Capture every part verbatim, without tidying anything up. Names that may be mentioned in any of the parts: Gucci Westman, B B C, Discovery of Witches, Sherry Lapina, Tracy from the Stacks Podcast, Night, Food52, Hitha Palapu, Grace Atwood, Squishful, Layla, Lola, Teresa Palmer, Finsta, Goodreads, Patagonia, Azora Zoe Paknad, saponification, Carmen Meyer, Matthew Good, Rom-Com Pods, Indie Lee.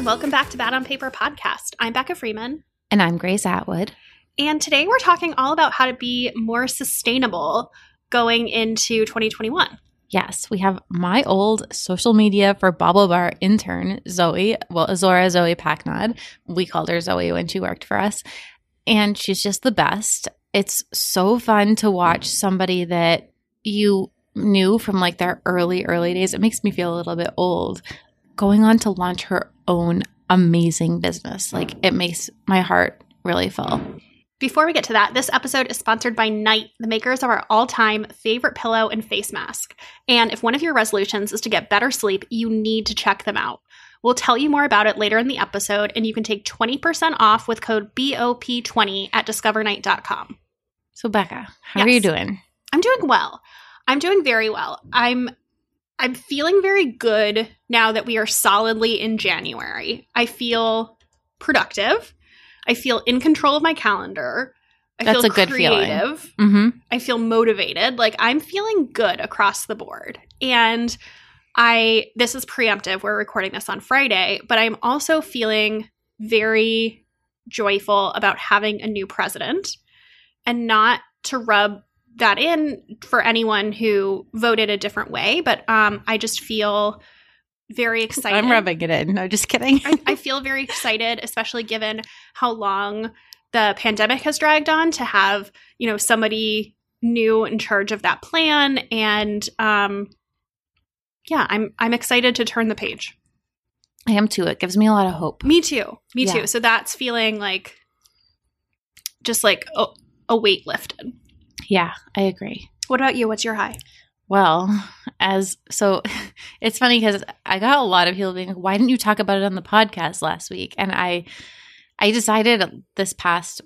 everyone. Welcome back to Bad on Paper podcast. I'm Becca Freeman. And I'm Grace Atwood. And today we're talking all about how to be more sustainable going into twenty twenty-one. Yes, we have my old social media for BaubleBar intern, Zoe, well, Azora Zoe Paknad. We called her Zoe when she worked for us. And she's just the best. It's so fun to watch somebody that you knew from like their early, early days. It makes me feel a little bit old going on to launch her own amazing business. Like it makes my heart really full. Before we get to that, this episode is sponsored by Night, the makers of our all-time favorite pillow and face mask. And if one of your resolutions is to get better sleep, you need to check them out. We'll tell you more about it later in the episode, and you can take twenty percent off with code B O P twenty at Discover Night dot com. So, Becca, how yes. are you doing? I'm doing well. I'm doing very well. I'm I'm feeling very good now that we are solidly in January. I feel productive. I feel in control of my calendar. I That's feel a good creative. Feeling. Mm-hmm. I feel motivated. Like I'm feeling good across the board. And I this is preemptive. We're recording this on Friday, but I'm also feeling very joyful about having a new president, and not to rub that in for anyone who voted a different way, but um, I just feel very excited. I'm rubbing it in. No, just kidding. I, I feel very excited, especially given how long the pandemic has dragged on, to have, you know, somebody new in charge of that plan. And um, yeah, I'm I'm excited to turn the page. I am too. It gives me a lot of hope. Me too. Me yeah. too. So that's feeling like just like a, a weight lifted. Yeah, I agree. What about you? What's your high? Well, as so it's funny because I got a lot of people being like, why didn't you talk about it on the podcast last week? And I I decided this past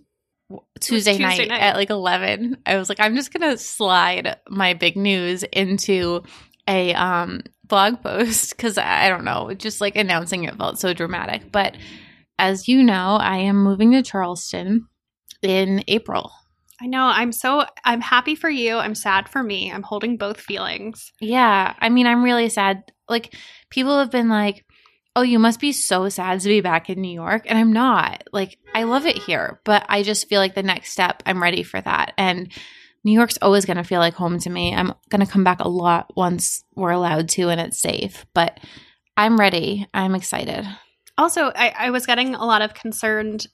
Tuesday, Tuesday night, night at like eleven, I was like, I'm just going to slide my big news into a um, blog post because I don't know, just like announcing it felt so dramatic. But as you know, I am moving to Charleston in April. I know. I'm so – I'm happy for you. I'm sad for me. I'm holding both feelings. Yeah. I mean, I'm really sad. Like people have been like, oh, you must be so sad to be back in New York. And I'm not. Like I love it here, but I just feel like the next step, I'm ready for that. And New York's always going to feel like home to me. I'm going to come back a lot once we're allowed to and it's safe. But I'm ready. I'm excited. Also, I, I was getting a lot of concerned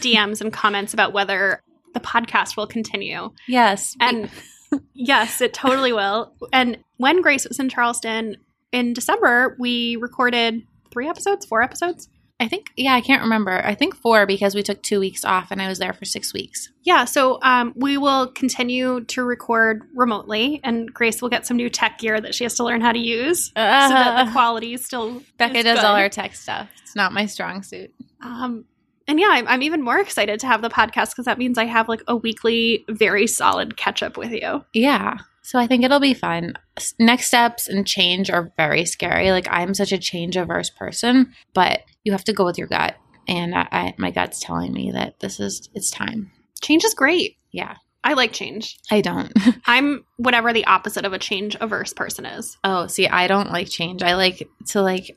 D Ms and comments about whether – the podcast will continue. Yes. And yes, it totally will. And when Grace was in Charleston in December, we recorded three episodes, four episodes. I think, yeah, I can't remember. I think four because we took two weeks off and I was there for six weeks. Yeah. So um, we will continue to record remotely and Grace will get some new tech gear that she has to learn how to use uh, so that the quality is still Becca is does good. All our tech stuff. It's not my strong suit. Um And yeah, I'm, I'm even more excited to have the podcast because that means I have like a weekly, very solid catch up with you. Yeah. So I think it'll be fun. Next steps and change are very scary. Like I'm such a change averse person, but you have to go with your gut. And I, I, my gut's telling me that this is, it's time. Change is great. Yeah. I like change. I don't. I'm whatever the opposite of a change averse person is. Oh, see, I don't like change. I like to like...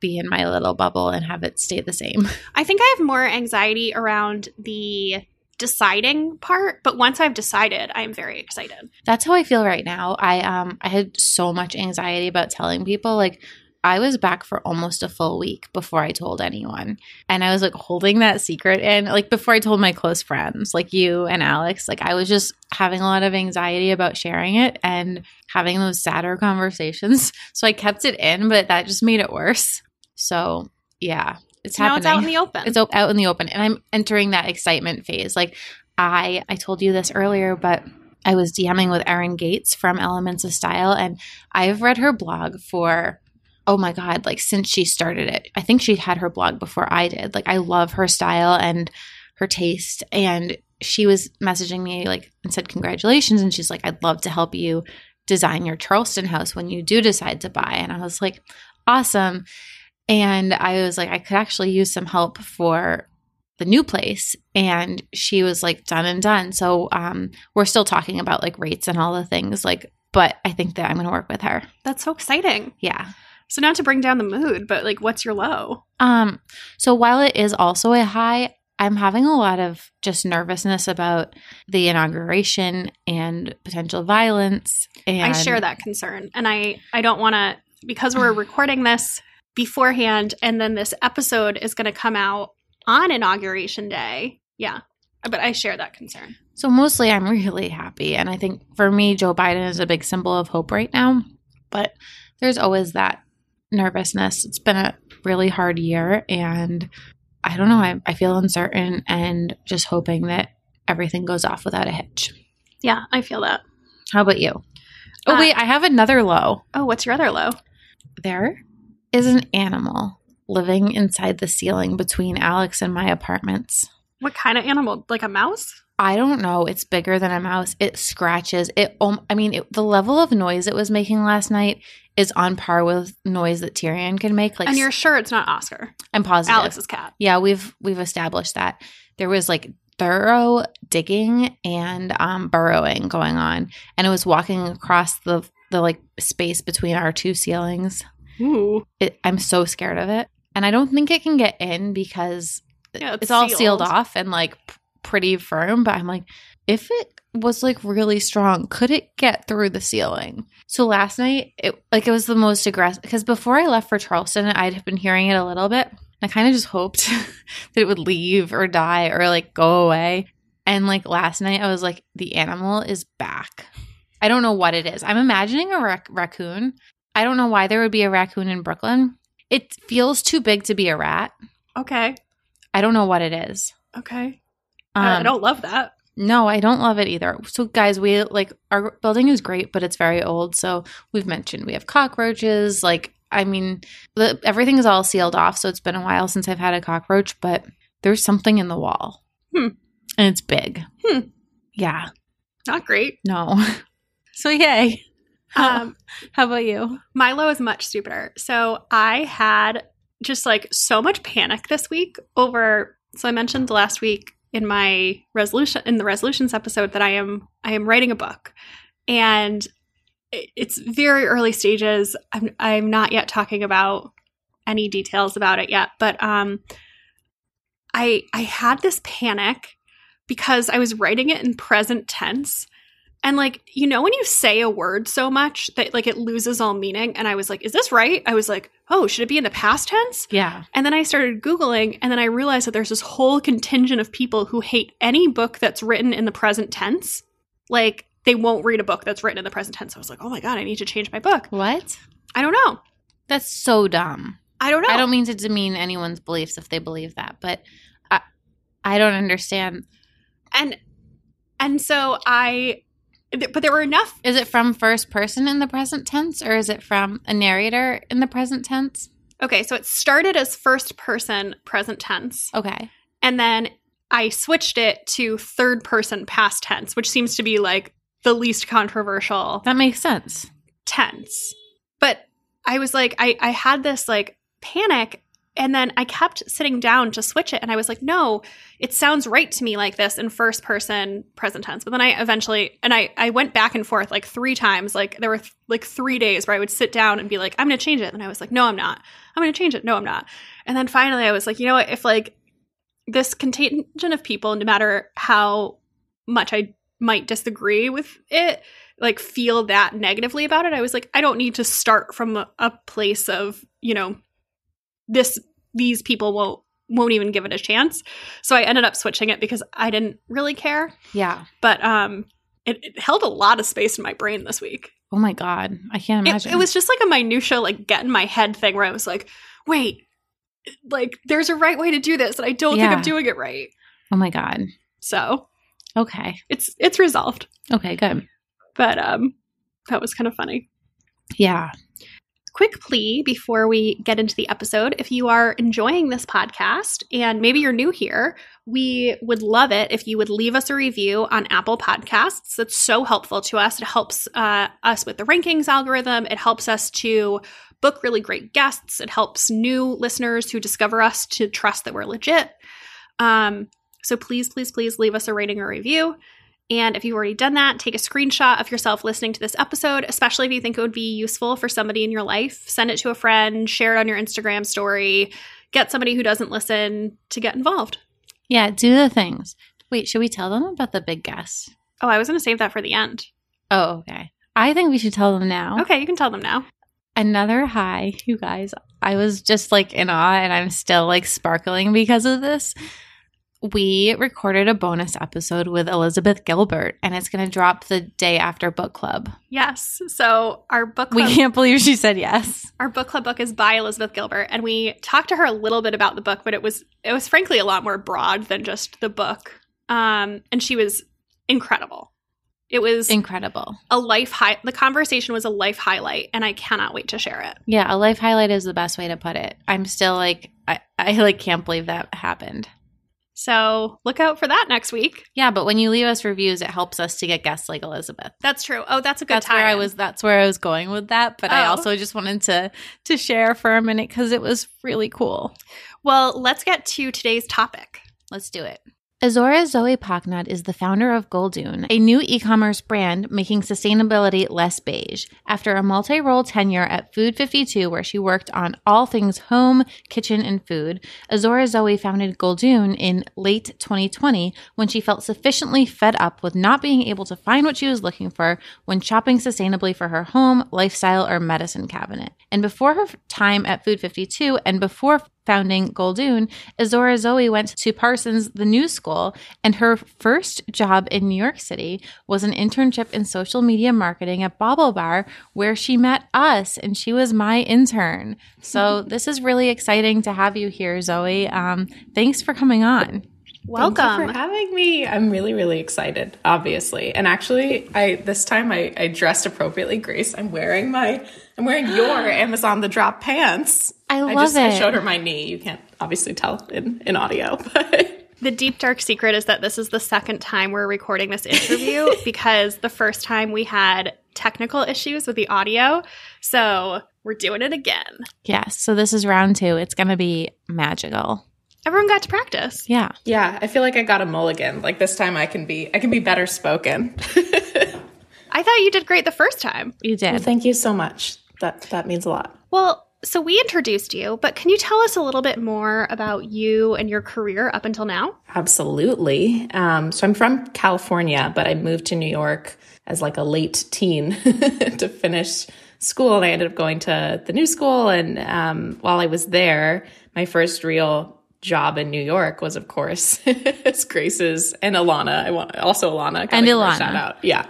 be in my little bubble and have it stay the same. I think I have more anxiety around the deciding part, but once I've decided, I'm very excited. That's how I feel right now. I um I had so much anxiety about telling people. Like I was back for almost a full week before I told anyone. And I was like holding that secret in, like before I told my close friends, like you and Alex, like I was just having a lot of anxiety about sharing it and having those sadder conversations. So I kept it in, but that just made it worse. So yeah, it's now happening. Now it's out in the open. It's o- out in the open. And I'm entering that excitement phase. Like I, I told you this earlier, but I was DMing with Erin Gates from Elements of Style. And I've read her blog for... oh my God, like since she started it. I think she'd had her blog before I did. Like I love her style and her taste. And she was messaging me like and said, congratulations. And she's like, I'd love to help you design your Charleston house when you do decide to buy. And I was like, awesome. And I was like, I could actually use some help for the new place. And she was like, done and done. So um, we're still talking about like rates and all the things like, but I think that I'm going to work with her. That's so exciting. Yeah. So not to bring down the mood, but like, what's your low? Um, so while it is also a high, I'm having a lot of just nervousness about the inauguration and potential violence. And I share that concern. And I, I don't want to, because we're recording this beforehand and then this episode is going to come out on Inauguration Day. Yeah. But I share that concern. So mostly I'm really happy. And I think for me, Joe Biden is a big symbol of hope right now. But there's always that nervousness. It's been a really hard year. And I don't know. I, I feel uncertain and just hoping that everything goes off without a hitch. Yeah, I feel that. How about you? Oh, uh, wait. I have another low. Oh, what's your other low? There is an animal living inside the ceiling between Alex and my apartments. What kind of animal? Like a mouse? I don't know. It's bigger than a mouse. It scratches. It. Um, I mean, it, the level of noise it was making last night is on par with noise that Tyrion can make. Like, and you're sure it's not Oscar? I'm positive. Alex's cat. Yeah, we've we've established that. There was like thorough digging and um, burrowing going on, and it was walking across the the like space between our two ceilings. Ooh. It, I'm so scared of it, and I don't think it can get in because. Yeah, it's, it's all sealed. sealed off and like p- pretty firm, but I'm like, if it was like really strong, could it get through the ceiling? So last night, it like it was the most aggressive because before I left for Charleston, I'd been hearing it a little bit. I kind of just hoped that it would leave or die or like go away. And like last night, I was like, the animal is back. I don't know what it is. I'm imagining a rac- raccoon. I don't know why there would be a raccoon in Brooklyn. It feels too big to be a rat. Okay. I don't know what it is. Okay. Um, I don't love that. No, I don't love it either. So guys, we like our building is great, but it's very old. So we've mentioned we have cockroaches. Like, I mean, the, everything is all sealed off. So it's been a while since I've had a cockroach, but there's something in the wall hmm. and it's big. Hmm. Yeah. Not great. No. So yay. Um, How about you? Milo is much stupider. So I had – just like so much panic this week over. So I mentioned last week in my resolution in the resolutions episode that I am I am writing a book, and it's very early stages. I'm I'm not yet talking about any details about it yet, but um, I I had this panic because I was writing it in present tense. And, like, you know when you say a word so much that, like, it loses all meaning? And I was like, is this right? I was like, oh, should it be in the past tense? Yeah. And then I started Googling, and then I realized that there's this whole contingent of people who hate any book that's written in the present tense. Like, they won't read a book that's written in the present tense. I was like, oh, my God, I need to change my book. What? I don't know. That's so dumb. I don't know. I don't mean to demean anyone's beliefs if they believe that, but I, I don't understand. And and so I – But there were enough. Is it from first person in the present tense or is it from a narrator in the present tense? Okay, so it started as first person present tense. Okay. And then I switched it to third person past tense, which seems to be like the least controversial. That makes sense. Tense. But I was like, I, I had this like panic and then I kept sitting down to switch it. And I was like, no, it sounds right to me like this in first person present tense. But then I eventually – and I, I went back and forth like three times. Like there were th- like three days where I would sit down and be like, I'm going to change it. And I was like, no, I'm not. I'm going to change it. No, I'm not. And then finally I was like, you know what? If like this contingent of people, no matter how much I might disagree with it, like feel that negatively about it, I was like, I don't need to start from a, a place of, you know, this – these people won't won't even give it a chance. So I ended up switching it because I didn't really care. Yeah. But um, it, it held a lot of space in my brain this week. Oh, my God. I can't imagine. It, it was just like a minutia, like get in my head thing where I was like, wait, like there's a right way to do this. And I don't yeah. think I'm doing it right. Oh, my God. So. Okay. It's it's resolved. Okay, good. But um, that was kind of funny. Yeah. Quick plea before we get into the episode. If you are enjoying this podcast and maybe you're new here, we would love it if you would leave us a review on Apple Podcasts. That's so helpful to us. It helps uh, us with the rankings algorithm. It helps us to book really great guests. It helps new listeners who discover us to trust that we're legit. Um, so please, please, please leave us a rating or review. And if you've already done that, take a screenshot of yourself listening to this episode, especially if you think it would be useful for somebody in your life. Send it to a friend, share it on your Instagram story, get somebody who doesn't listen to get involved. Yeah, do the things. Wait, should we tell them about the big guess? Oh, I was going to save that for the end. Oh, okay. I think we should tell them now. Okay, you can tell them now. Another high, you guys. I was just like in awe, and I'm still like sparkling because of this. We recorded a bonus episode with Elizabeth Gilbert, and it's going to drop the day after book club. Yes. So our book club – we can't believe she said yes. Our book club book is by Elizabeth Gilbert, and we talked to her a little bit about the book, but it was it was frankly a lot more broad than just the book. Um, and she was incredible. It was incredible. A life high. The conversation was a life highlight, and I cannot wait to share it. Yeah, a life highlight is the best way to put it. I'm still like I, I like can't believe that happened. So look out for that next week. Yeah, but when you leave us reviews, it helps us to get guests like Elizabeth. That's true. Oh, that's a good time. That's where I was. That's where I was going with that. But oh. I also just wanted to to share for a minute because it was really cool. Well, let's get to today's topic. Let's do it. Azora Zoe Paknad is the founder of Goldune, a new e-commerce brand making sustainability less beige. After a multi-role tenure at Food fifty-two, where she worked on all things home, kitchen, and food, Azora Zoe founded Goldune in late twenty twenty when she felt sufficiently fed up with not being able to find what she was looking for when shopping sustainably for her home, lifestyle, or medicine cabinet. And before her time at Food fifty-two and before founding Goldune, Azora Zoe went to Parsons the New School, and her first job in New York City was an internship in social media marketing at BaubleBar, where she met us, and she was my intern. So this is really exciting to have you here, Zoe. Um, thanks for coming on. Welcome. Thank you for having me. I'm really, really excited, obviously. And actually, I this time I, I dressed appropriately, Grace. I'm wearing my I'm wearing your Amazon The Drop pants. I love I just, it. I showed her my knee. You can't obviously tell in, in audio. But. The deep, dark secret is that this is the second time we're recording this interview because the first time we had technical issues with the audio. So we're doing it again. Yes. So this is round two. It's going to be magical. Everyone got to practice. Yeah. Yeah. I feel like I got a mulligan. Like this time I can be I can be better spoken. I thought you did great the first time. You did. Well, thank you so much. That that means a lot. Well, so we introduced you, but can you tell us a little bit more about you and your career up until now? Absolutely. Um, so I'm from California, but I moved to New York as like a late teen to finish school. And I ended up going to the new school. And um, while I was there, my first real job in New York was, of course, as Grace's and Alana. I want also Alana. And Alana. Shout out. Yeah.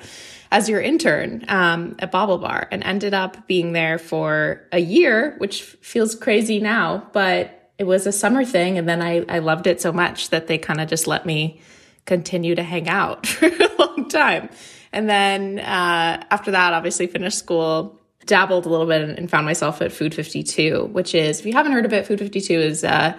As your intern um, at BaubleBar, and ended up being there for a year, which feels crazy now, but it was a summer thing. And then I, I loved it so much that they kind of just let me continue to hang out for a long time. And then uh, after that, obviously finished school, dabbled a little bit, and found myself at Food fifty-two, which is, if you haven't heard of it, Food fifty-two is uh,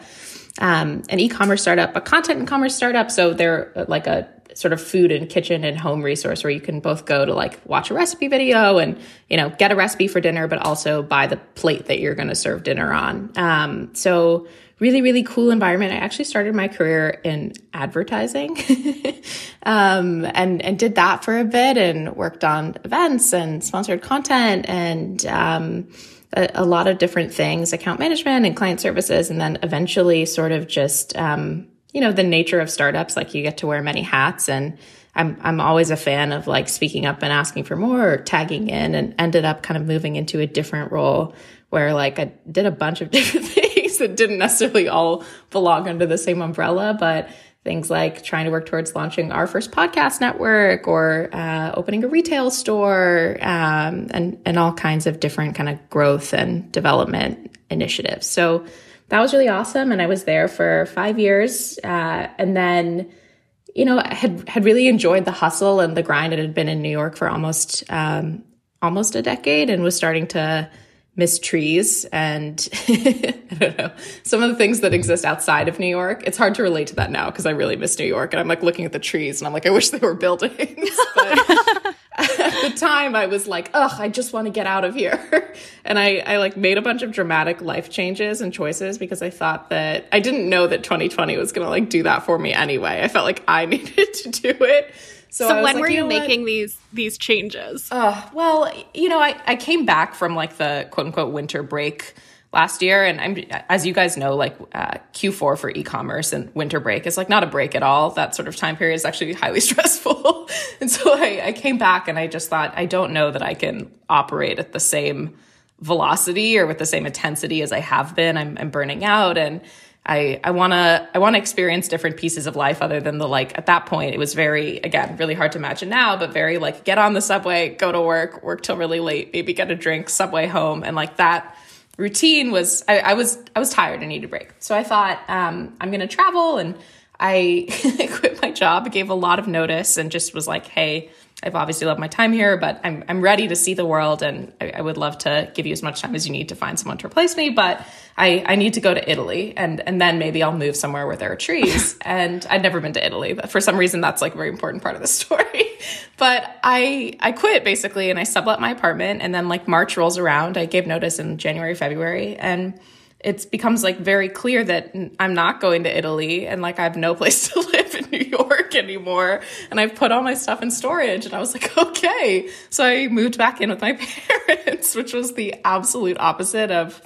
um, an e-commerce startup, a content and commerce startup. So they're like a sort of food and kitchen and home resource where you can both go to like watch a recipe video and, you know, get a recipe for dinner, but also buy the plate that you're going to serve dinner on. Um, so really, really cool environment. I actually started my career in advertising um, and, and did that for a bit and worked on events and sponsored content and um, a, a lot of different things, account management and client services. And then eventually sort of just, um, you know, the nature of startups, like you get to wear many hats. And I'm I'm always a fan of like speaking up and asking for more or tagging in, and ended up kind of moving into a different role where like I did a bunch of different things that didn't necessarily all belong under the same umbrella, but things like trying to work towards launching our first podcast network or uh, opening a retail store um, and, and all kinds of different kind of growth and development initiatives. So that was really awesome. And I was there for five years. Uh, and then, you know, I had, had really enjoyed the hustle and the grind and had been in New York for almost, um, almost a decade and was starting to miss trees and I don't know, some of the things that exist outside of New York. It's hard to relate to that now because I really miss New York and I'm like looking at the trees and I'm like, I wish they were buildings. But at the time I was like, ugh, I just want to get out of here. And I, I like made a bunch of dramatic life changes and choices because I thought that I didn't know that twenty twenty was going to like do that for me anyway. I felt like I needed to do it. So, so when like, were you, you know making what? these these changes? Oh, well, you know, I, I came back from like the quote unquote winter break last year. And I'm, as you guys know, like uh, Q four for e-commerce and winter break is like not a break at all. That sort of time period is actually highly stressful. And so I, I came back and I just thought, I don't know that I can operate at the same velocity or with the same intensity as I have been. I'm, I'm burning out, and I I want to I want to experience different pieces of life other than the, like, at that point, it was very, again, really hard to imagine now, but very like get on the subway, go to work, work till really late, maybe get a drink, subway home. And like that routine was, I, I was, I was tired and needed a break. So I thought, um, I'm going to travel. And I quit my job, gave a lot of notice, and just was like, hey, I've obviously loved my time here, but I'm, I'm ready to see the world. And I, I would love to give you as much time as you need to find someone to replace me, but I, I need to go to Italy, and, and then maybe I'll move somewhere where there are trees. And I'd never been to Italy, but for some reason, that's like a very important part of the story. But I, I quit basically. And I sublet my apartment, and then like March rolls around. I gave notice in January, February, and it becomes like very clear that I'm not going to Italy, and like I have no place to live in New York anymore. And I've put all my stuff in storage, and I was like, okay. So I moved back in with my parents, which was the absolute opposite of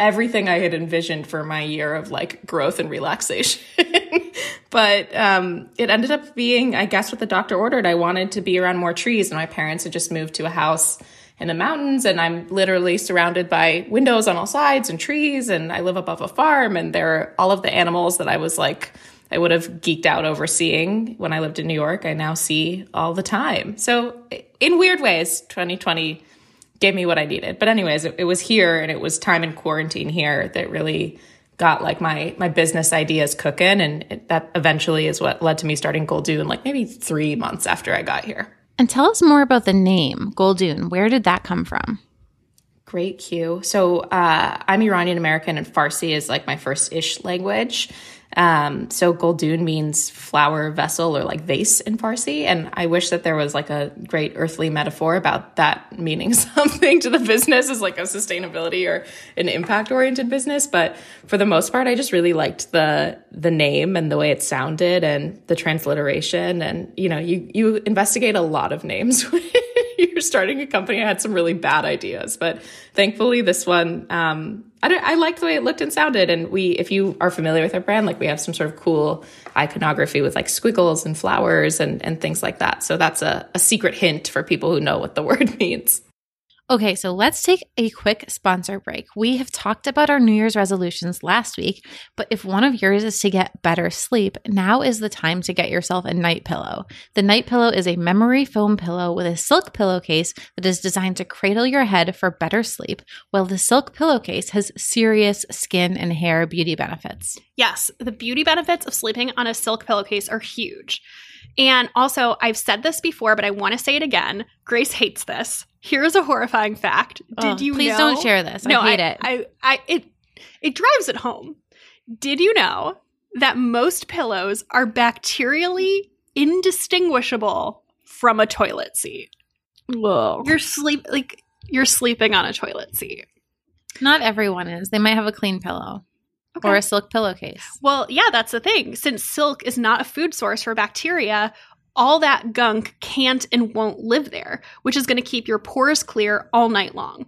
everything I had envisioned for my year of like growth and relaxation. But um, it ended up being, I guess, what the doctor ordered. I wanted to be around more trees, and my parents had just moved to a house in the mountains, and I'm literally surrounded by windows on all sides and trees, and I live above a farm, and there are all of the animals that I was like, I would have geeked out over seeing when I lived in New York, I now see all the time. So in weird ways, twenty twenty gave me what I needed. But anyways, it, it was here, and it was time in quarantine here that really got like my my business ideas cooking, and it, that eventually is what led to me starting Goldune, like maybe three months after I got here. And tell us more about the name, Goldune. Where did that come from? Great, Q. So uh, I'm Iranian-American, and Farsi is like my first ish language. Um, so Goldune means flower vessel, or like vase in Farsi. And I wish that there was like a great earthly metaphor about that meaning something to the business as like a sustainability or an impact-oriented business. But for the most part, I just really liked the the name and the way it sounded and the transliteration. And, you know, you, you investigate a lot of names when you're starting a company. I had some really bad ideas, but thankfully this one, um, I, don't, I liked the way it looked and sounded. And we, if you are familiar with our brand, like we have some sort of cool iconography with like squiggles and flowers and, and things like that. So that's a, a secret hint for people who know what the word means. Okay, so let's take a quick sponsor break. We have talked about our New Year's resolutions last week, but if one of yours is to get better sleep, now is the time to get yourself a night pillow. The Night Pillow is a memory foam pillow with a silk pillowcase that is designed to cradle your head for better sleep, while the silk pillowcase has serious skin and hair beauty benefits. Yes, the beauty benefits of sleeping on a silk pillowcase are huge. And also, I've said this before, but I want to say it again. Grace hates this. Here's a horrifying fact. Did oh, you please know? Please don't share this. I no, hate I, it. I, I, it. It drives it home. Did you know that most pillows are bacterially indistinguishable from a toilet seat? Whoa. You're sleep like you're sleeping on a toilet seat. Not everyone is. They might have a clean pillow. Okay. Or a silk pillowcase. Well, yeah, that's the thing. Since silk is not a food source for bacteria, all that gunk can't and won't live there, which is going to keep your pores clear all night long.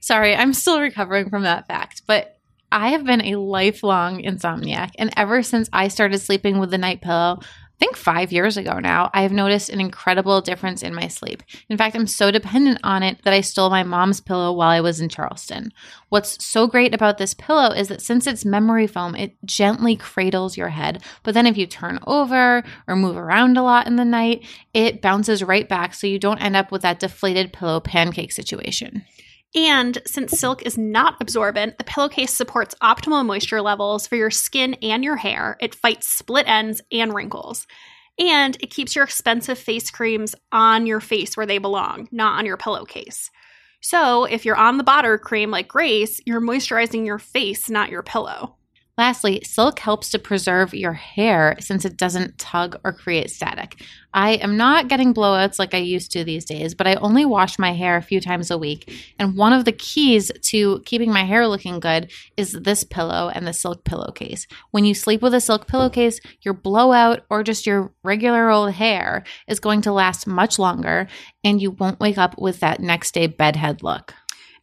Sorry, I'm still recovering from that fact, but I have been a lifelong insomniac. And ever since I started sleeping with the Night Pillow, I think five years ago now, I have noticed an incredible difference in my sleep. In fact, I'm so dependent on it that I stole my mom's pillow while I was in Charleston. What's so great about this pillow is that since it's memory foam, it gently cradles your head. But then if you turn over or move around a lot in the night, it bounces right back, so you don't end up with that deflated pillow pancake situation. And since silk is not absorbent, the pillowcase supports optimal moisture levels for your skin and your hair. It fights split ends and wrinkles. And it keeps your expensive face creams on your face where they belong, not on your pillowcase. So if you're on the body cream like Grace, you're moisturizing your face, not your pillow. Lastly, silk helps to preserve your hair since it doesn't tug or create static. I am not getting blowouts like I used to these days, but I only wash my hair a few times a week. And one of the keys to keeping my hair looking good is this pillow and the silk pillowcase. When you sleep with a silk pillowcase, your blowout or just your regular old hair is going to last much longer, and you won't wake up with that next day bedhead look.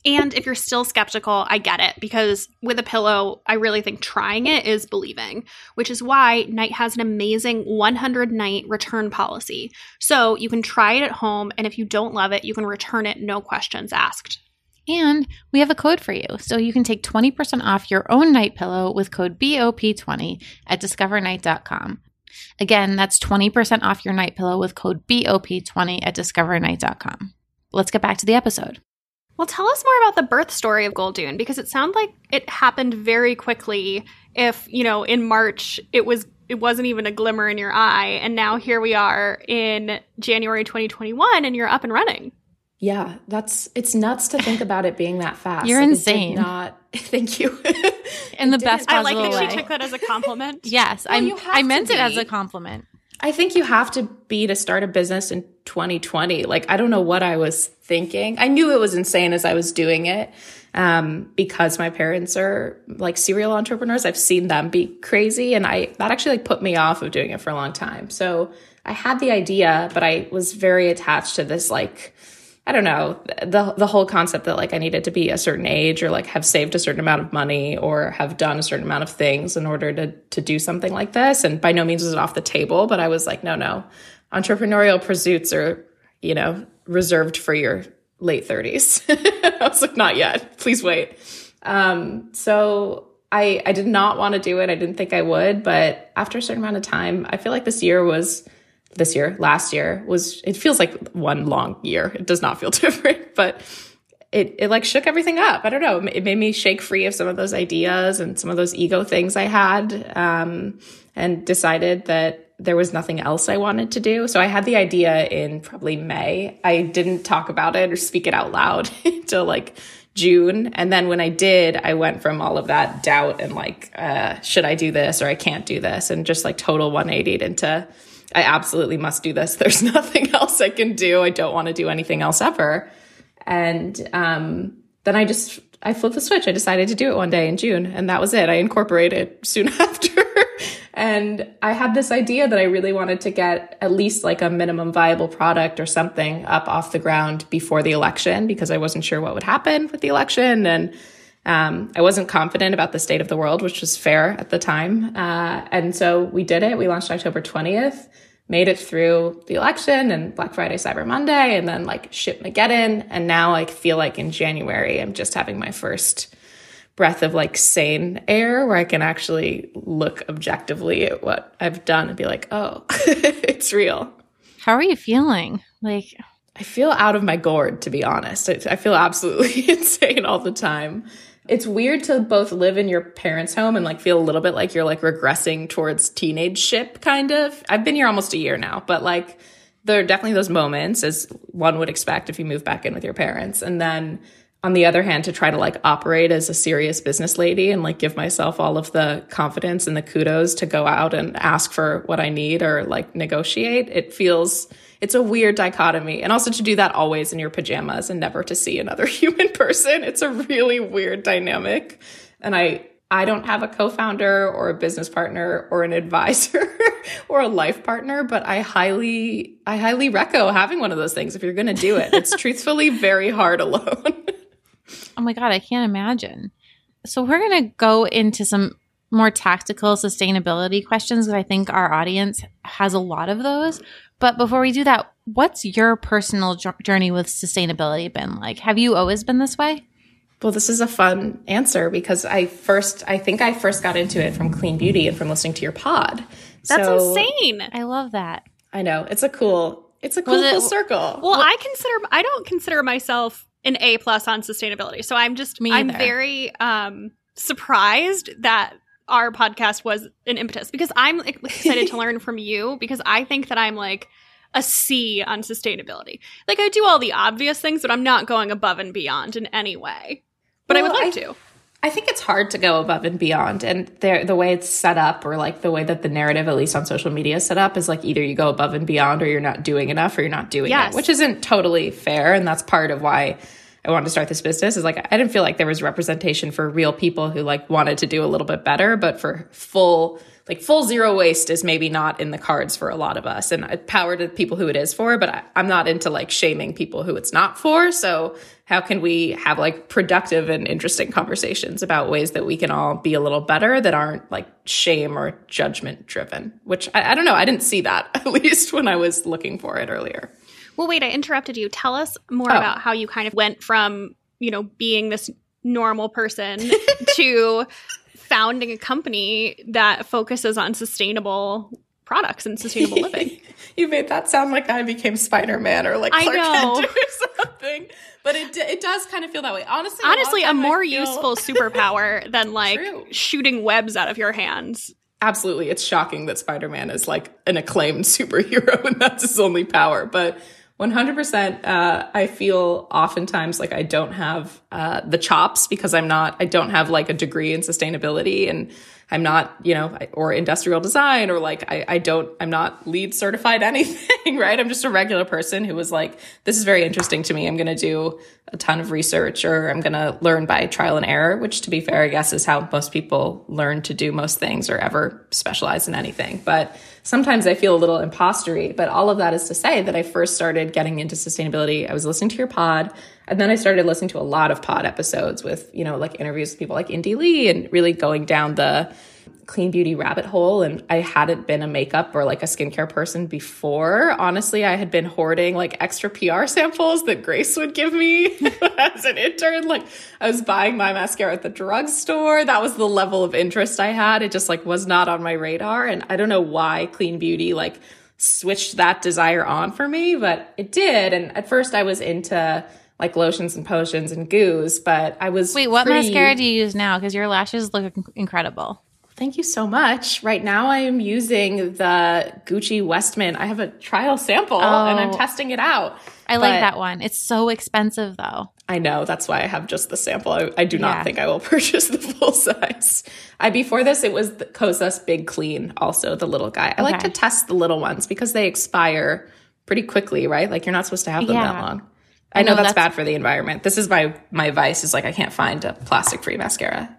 And if you're still skeptical, I get it, because with a pillow, I really think trying it is believing, which is why Night has an amazing one hundred night return policy. So you can try it at home, and if you don't love it, you can return it, no questions asked. And we have a code for you, so you can take twenty percent off your own Night pillow with code B O P twenty at Discover Night dot com. Again, that's twenty percent off your Night pillow with code B O P twenty at Discover Night dot com. Let's get back to the episode. Well, tell us more about the birth story of Goldune, because it sounds like it happened very quickly. If, you know, in March, it was it wasn't even a glimmer in your eye. And now here we are in January twenty twenty-one and you're up and running. Yeah, that's it's nuts to think about it being that fast. You're like, insane. Not thank you. In the best possible way. I like that way. She took that as a compliment. Yes, well, I'm, I meant it as a compliment. I think you have to be to start a business in twenty twenty. Like, I don't know what I was thinking. I knew it was insane as I was doing it um, because my parents are like serial entrepreneurs. I've seen them be crazy. And I that actually like put me off of doing it for a long time. So I had the idea, but I was very attached to this, like, I don't know, the the whole concept that like I needed to be a certain age or like have saved a certain amount of money or have done a certain amount of things in order to to do something like this. And by no means was it off the table, but I was like, no, no, entrepreneurial pursuits are, you know, reserved for your late thirties. I was like, not yet, please wait. Um, so I I did not want to do it. I didn't think I would, but after a certain amount of time, I feel like this year was. This year, last year was, it feels like one long year. It does not feel different, but it, it like shook everything up. I don't know. It made me shake free of some of those ideas and some of those ego things I had, um, and decided that there was nothing else I wanted to do. So I had the idea in probably May. I didn't talk about it or speak it out loud until like June. And then when I did, I went from all of that doubt and like, uh, should I do this or I can't do this? And just like total one eighty into I absolutely must do this. There's nothing else I can do. I don't want to do anything else ever. And um, then I just, I flipped the switch. I decided to do it one day in June, and that was it. I incorporated soon after. And I had this idea that I really wanted to get at least like a minimum viable product or something up off the ground before the election, because I wasn't sure what would happen with the election. And Um, I wasn't confident about the state of the world, which was fair at the time. Uh, and so we did it. We launched October twentieth, made it through the election and Black Friday, Cyber Monday, and then like Shipmageddon. And now I feel like in January, I'm just having my first breath of like sane air where I can actually look objectively at what I've done and be like, oh, it's real. How are you feeling? Like, I feel out of my gourd, to be honest. I, I feel absolutely insane all the time. It's weird to both live in your parents' home and like feel a little bit like you're like regressing towards teenage-ship, kind of. I've been here almost a year now, but like there are definitely those moments, as one would expect if you move back in with your parents. And then on the other hand, to try to like operate as a serious business lady and like give myself all of the confidence and the kudos to go out and ask for what I need or like negotiate, it feels, it's a weird dichotomy. And also to do that always in your pajamas and never to see another human person. It's a really weird dynamic. And I, I don't have a co-founder or a business partner or an advisor or a life partner, but I highly, I highly reco having one of those things if you're going to do it. It's truthfully very hard alone. Oh my God, I can't imagine. So we're going to go into some more tactical sustainability questions because I think our audience has a lot of those. But before we do that, what's your personal journey with sustainability been like? Have you always been this way? Well, this is a fun answer because I first, I think I first got into it from Clean Beauty and from listening to your pod. That's so insane. I love that. I know. It's a cool, it's a cool it, full circle. Well, well, I consider, I don't consider myself an A plus on sustainability. So I'm just, I'm very um, surprised that our podcast was an impetus because I'm excited to learn from you because I think that I'm like a C on sustainability. Like I do all the obvious things, but I'm not going above and beyond in any way. But well, I would like I, to. I think it's hard to go above and beyond. And the way it's set up, or like the way that the narrative, at least on social media, is set up, is like either you go above and beyond or you're not doing enough or you're not doing yes. it, which isn't totally fair. And that's part of why I wanted to start this business, is like I didn't feel like there was representation for real people who like wanted to do a little bit better, but for full like full zero waste is maybe not in the cards for a lot of us. And power to people who it is for, but I, I'm not into like shaming people who it's not for. So how can we have like productive and interesting conversations about ways that we can all be a little better that aren't like shame or judgment driven, which I, I don't know. I didn't see that, at least when I was looking for it earlier. Well, wait, I interrupted you. Tell us more oh. about how you kind of went from, you know, being this normal person to founding a company that focuses on sustainable products and sustainable living. You made that sound like I became Spider-Man or like Clark Kent or something. But it it does kind of feel that way. Honestly, Honestly, a, a more feel... useful superpower than like True. shooting webs out of your hands. Absolutely. It's shocking that Spider-Man is like an acclaimed superhero and that's his only power. But one hundred percent uh, I feel oftentimes like I don't have uh, the chops because I'm not, I don't have like a degree in sustainability and I'm not, you know, or industrial design or like, I, I don't, I'm not LEED certified anything, right? I'm just a regular person who was like, this is very interesting to me. I'm going to do a ton of research or I'm going to learn by trial and error, which to be fair, I guess is how most people learn to do most things or ever specialize in anything. But sometimes I feel a little impostery, but all of that is to say that I first started getting into sustainability. I was listening to your pod, and then I started listening to a lot of pod episodes with, you know, like interviews with people like Indie Lee and really going down the clean beauty rabbit hole. And I hadn't been a makeup or like a skincare person before. Honestly, I had been hoarding like extra P R samples that Grace would give me as an intern. Like I was buying my mascara at the drugstore. That was the level of interest I had. It just like was not on my radar. And I don't know why clean beauty like switched that desire on for me, but it did. And at first I was into like lotions and potions and goos, but I was Wait, what pretty... mascara do you use now? Because your lashes look incredible. Thank you so much. Right now I am using the Gucci Westman. I have a trial sample oh, and I'm testing it out. I but... like that one. It's so expensive though. I know. That's why I have just the sample. I, I do not yeah. think I will purchase the full size. I Before this, it was the Kosas Big Clean, also the little guy. I okay. like to test the little ones because they expire pretty quickly, right? Like you're not supposed to have them yeah. that long. I know, I know that's, that's bad for the environment. This is my my vice is like I can't find a plastic-free mascara.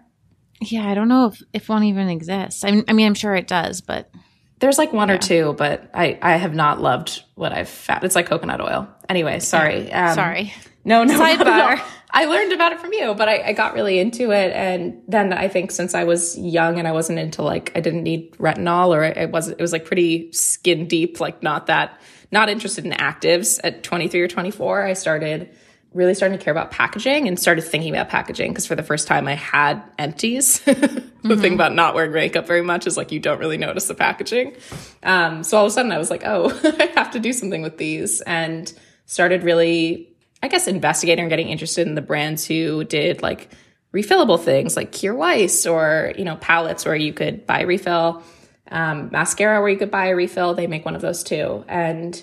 Yeah, I don't know if, if one even exists. I mean, I mean, I'm sure it does, but... There's like one yeah. or two, but I, I have not loved what I've found. It's like coconut oil. Anyway, sorry. Um, sorry. No, no. Sidebar. I learned about it from you, but I, I got really into it. And then I think since I was young and I wasn't into like, I didn't need retinol or it wasn't, it was like pretty skin deep, like not that... not interested in actives at twenty-three or twenty-four, I started really starting to care about packaging and started thinking about packaging because for the first time I had empties. the mm-hmm. thing about not wearing makeup very much is like you don't really notice the packaging. Um, so all of a sudden I was like, oh, I have to do something with these and started really, I guess, investigating or getting interested in the brands who did like refillable things like Kier Weiss or, you know, palettes where you could buy refill. Um, mascara where you could buy a refill. They make one of those too. And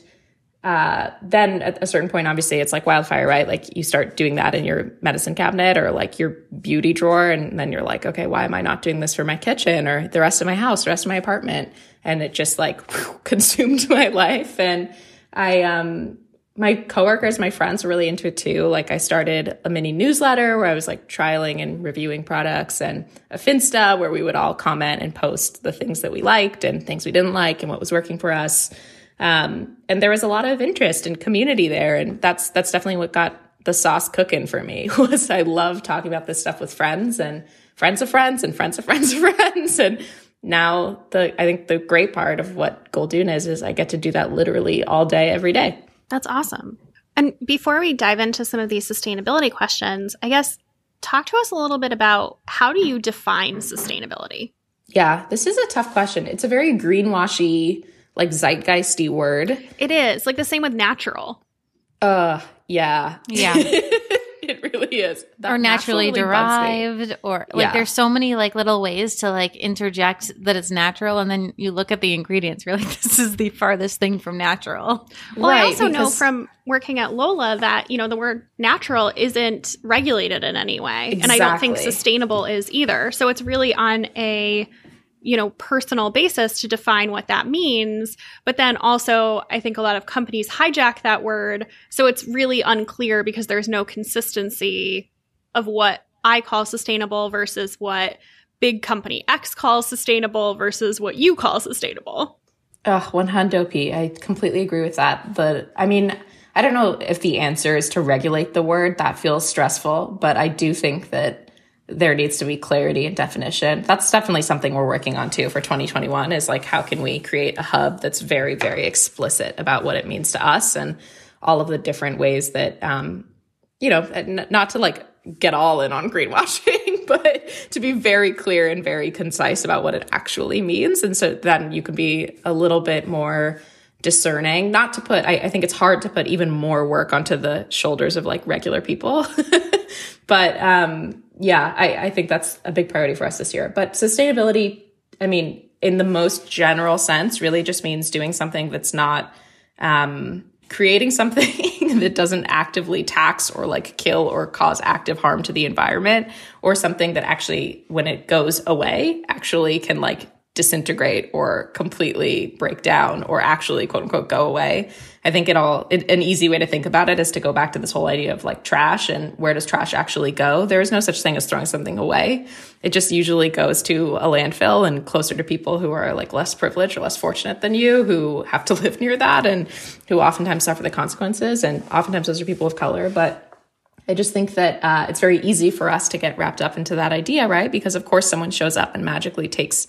uh, then at a certain point, obviously, it's like wildfire, right? Like you start doing that in your medicine cabinet or like your beauty drawer. And then you're like, okay, why am I not doing this for my kitchen or the rest of my house, the rest of my apartment? And it just like whew, consumed my life. And I, um, my coworkers, my friends were really into it too. Like I started a mini newsletter where I was like trialing and reviewing products and a Finsta where we would all comment and post the things that we liked and things we didn't like and what was working for us. Um, and there was a lot of interest and community there. And that's, that's definitely what got the sauce cooking for me was I love talking about this stuff with friends and friends of friends and friends of friends of friends. And now the, I think the great part of what Goldune is, is I get to do that literally all day, every day. That's awesome. And before we dive into some of these sustainability questions, I guess talk to us a little bit about how do you define sustainability? Yeah, this is a tough question. It's a very greenwashy, like zeitgeisty word. It is. Like the same with natural. Uh, yeah. Yeah. It really really is. That or naturally derived or like yeah. there's so many like little ways to like interject that it's natural. And then you look at the ingredients, really, this is the farthest thing from natural. Well, right, I also know from working at Lola that, you know, the word natural isn't regulated in any way. Exactly. And I don't think sustainable is either. So it's really on a, you know, personal basis to define what that means. But then also, I think a lot of companies hijack that word. So it's really unclear because there's no consistency of what I call sustainable versus what big company X calls sustainable versus what you call sustainable. Oh, one hundred percent. I completely agree with that. But I mean, I don't know if the answer is to regulate the word. That feels stressful. But I do think that there needs to be clarity and definition. That's definitely something we're working on too for twenty twenty-one is like, how can we create a hub that's very, very explicit about what it means to us and all of the different ways that, um, you know, n- not to like get all in on greenwashing, but to be very clear and very concise about what it actually means. And so then you can be a little bit more discerning, not to put, I, I think it's hard to put even more work onto the shoulders of like regular people, but, um, yeah, I, I think that's a big priority for us this year. But sustainability, I mean, in the most general sense, really just means doing something that's not um, creating something that doesn't actively tax or like kill or cause active harm to the environment, or something that actually, when it goes away, actually can like disintegrate or completely break down or actually quote unquote go away. I think it all, it, an easy way to think about it is to go back to this whole idea of like trash and where does trash actually go? There is no such thing as throwing something away. It just usually goes to a landfill and closer to people who are like less privileged or less fortunate than you, who have to live near that and who oftentimes suffer the consequences. And oftentimes those are people of color, but I just think that uh, it's very easy for us to get wrapped up into that idea, right? Because of course someone shows up and magically takes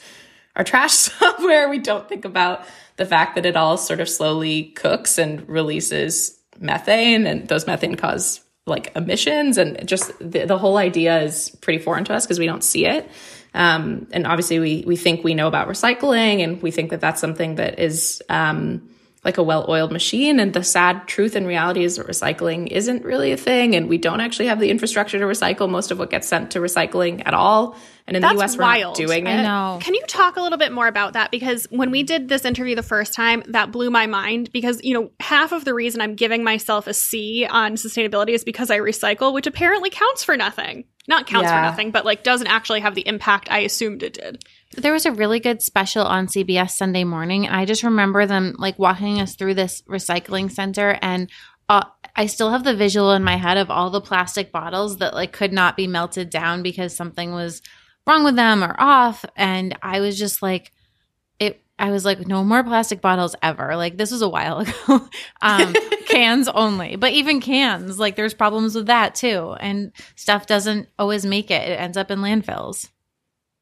our trash somewhere. We don't think about the fact that it all sort of slowly cooks and releases methane, and those methane cause like emissions, and just the, the whole idea is pretty foreign to us because we don't see it. Um, and obviously we, we think we know about recycling, and we think that that's something that is um, like a well-oiled machine. And the sad truth and reality is that recycling isn't really a thing, and we don't actually have the infrastructure to recycle most of what gets sent to recycling at all. And in That's the U S, we're wild. Not doing it. I know. Can you talk a little bit more about that? Because when we did this interview the first time, that blew my mind because, you know, half of the reason I'm giving myself a C on sustainability is because I recycle, which apparently counts for nothing. Not counts yeah. for nothing, but like doesn't actually have the impact I assumed it did. There was a really good special on C B S Sunday Morning. I just remember them like walking us through this recycling center, and uh, I still have the visual in my head of all the plastic bottles that like could not be melted down because something was wrong with them or off. And I was just like, it, I was like, no more plastic bottles ever. Like this was a while ago, um, cans only, but even cans, like there's problems with that too. And stuff doesn't always make it. It ends up in landfills.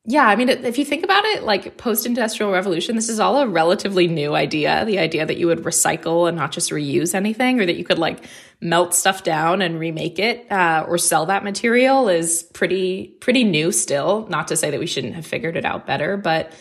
Yeah. I mean, if you think about it, like post-industrial revolution, this is all a relatively new idea. The idea that you would recycle and not just reuse anything, or that you could like melt stuff down and remake it uh, or sell that material is pretty, pretty new still. Not to say that we shouldn't have figured it out better, but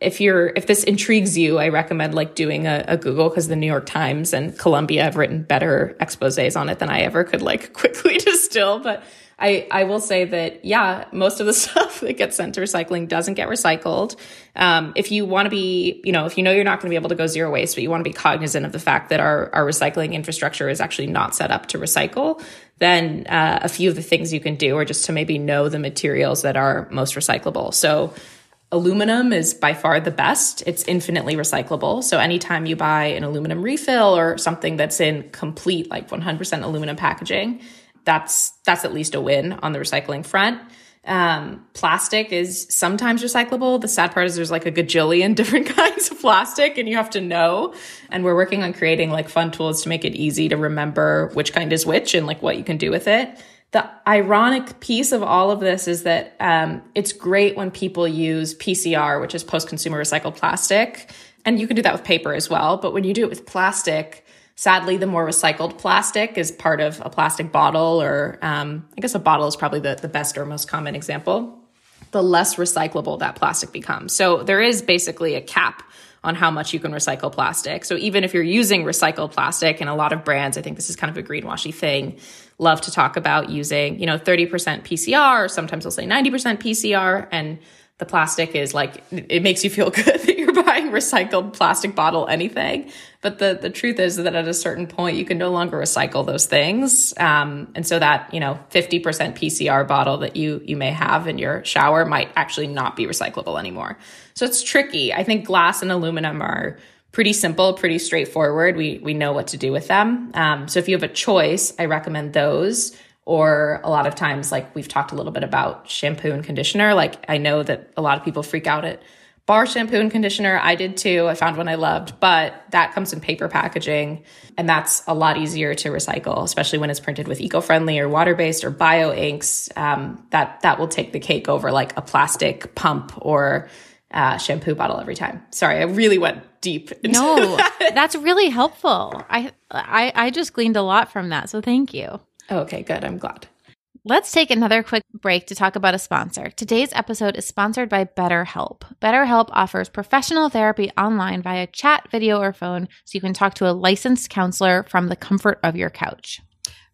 if you're, if this intrigues you, I recommend like doing a, a Google, because the New York Times and Columbia have written better exposés on it than I ever could like quickly distill. But I, I will say that, yeah, most of the stuff that gets sent to recycling doesn't get recycled. Um, if you want to be, you know, if you know you're not going to be able to go zero waste, but you want to be cognizant of the fact that our, our recycling infrastructure is actually not set up to recycle, then uh, a few of the things you can do are just to maybe know the materials that are most recyclable. So aluminum is by far the best. It's infinitely recyclable. So anytime you buy an aluminum refill or something that's in complete, like one hundred percent aluminum packaging, that's that's at least a win on the recycling front. Um, plastic is sometimes recyclable. The sad part is there's like a gajillion different kinds of plastic, and you have to know. And we're working on creating like fun tools to make it easy to remember which kind is which and like what you can do with it. The ironic piece of all of this is that um, it's great when people use P C R, which is post-consumer recycled plastic. And you can do that with paper as well. But when you do it with plastic, sadly, the more recycled plastic is part of a plastic bottle, or um, I guess a bottle is probably the, the best or most common example, the less recyclable that plastic becomes. So there is basically a cap on how much you can recycle plastic. So even if you're using recycled plastic, and a lot of brands, I think this is kind of a greenwashy thing, love to talk about using, you know, thirty percent P C R, or sometimes they'll say ninety percent P C R, and the plastic is like, it makes you feel good that you're buying recycled plastic bottle, anything. But the, the truth is that at a certain point, you can no longer recycle those things. Um, and so that, you know, fifty percent P C R bottle that you, you may have in your shower might actually not be recyclable anymore. So it's tricky. I think glass and aluminum are pretty simple, pretty straightforward. We, we know what to do with them. Um, so if you have a choice, I recommend those. Or a lot of times, like we've talked a little bit about shampoo and conditioner. Like I know that a lot of people freak out at bar shampoo and conditioner. I did too. I found one I loved, but that comes in paper packaging. And that's a lot easier to recycle, especially when it's printed with eco-friendly or water-based or bio inks. Um, that, that will take the cake over like a plastic pump or uh, shampoo bottle every time. Sorry, I really went deep into No, that. That's really helpful. I, I I just gleaned a lot from that. So thank you. Okay, good. I'm glad. Let's take another quick break to talk about a sponsor. Today's episode is sponsored by BetterHelp. BetterHelp offers professional therapy online via chat, video, or phone, so you can talk to a licensed counselor from the comfort of your couch.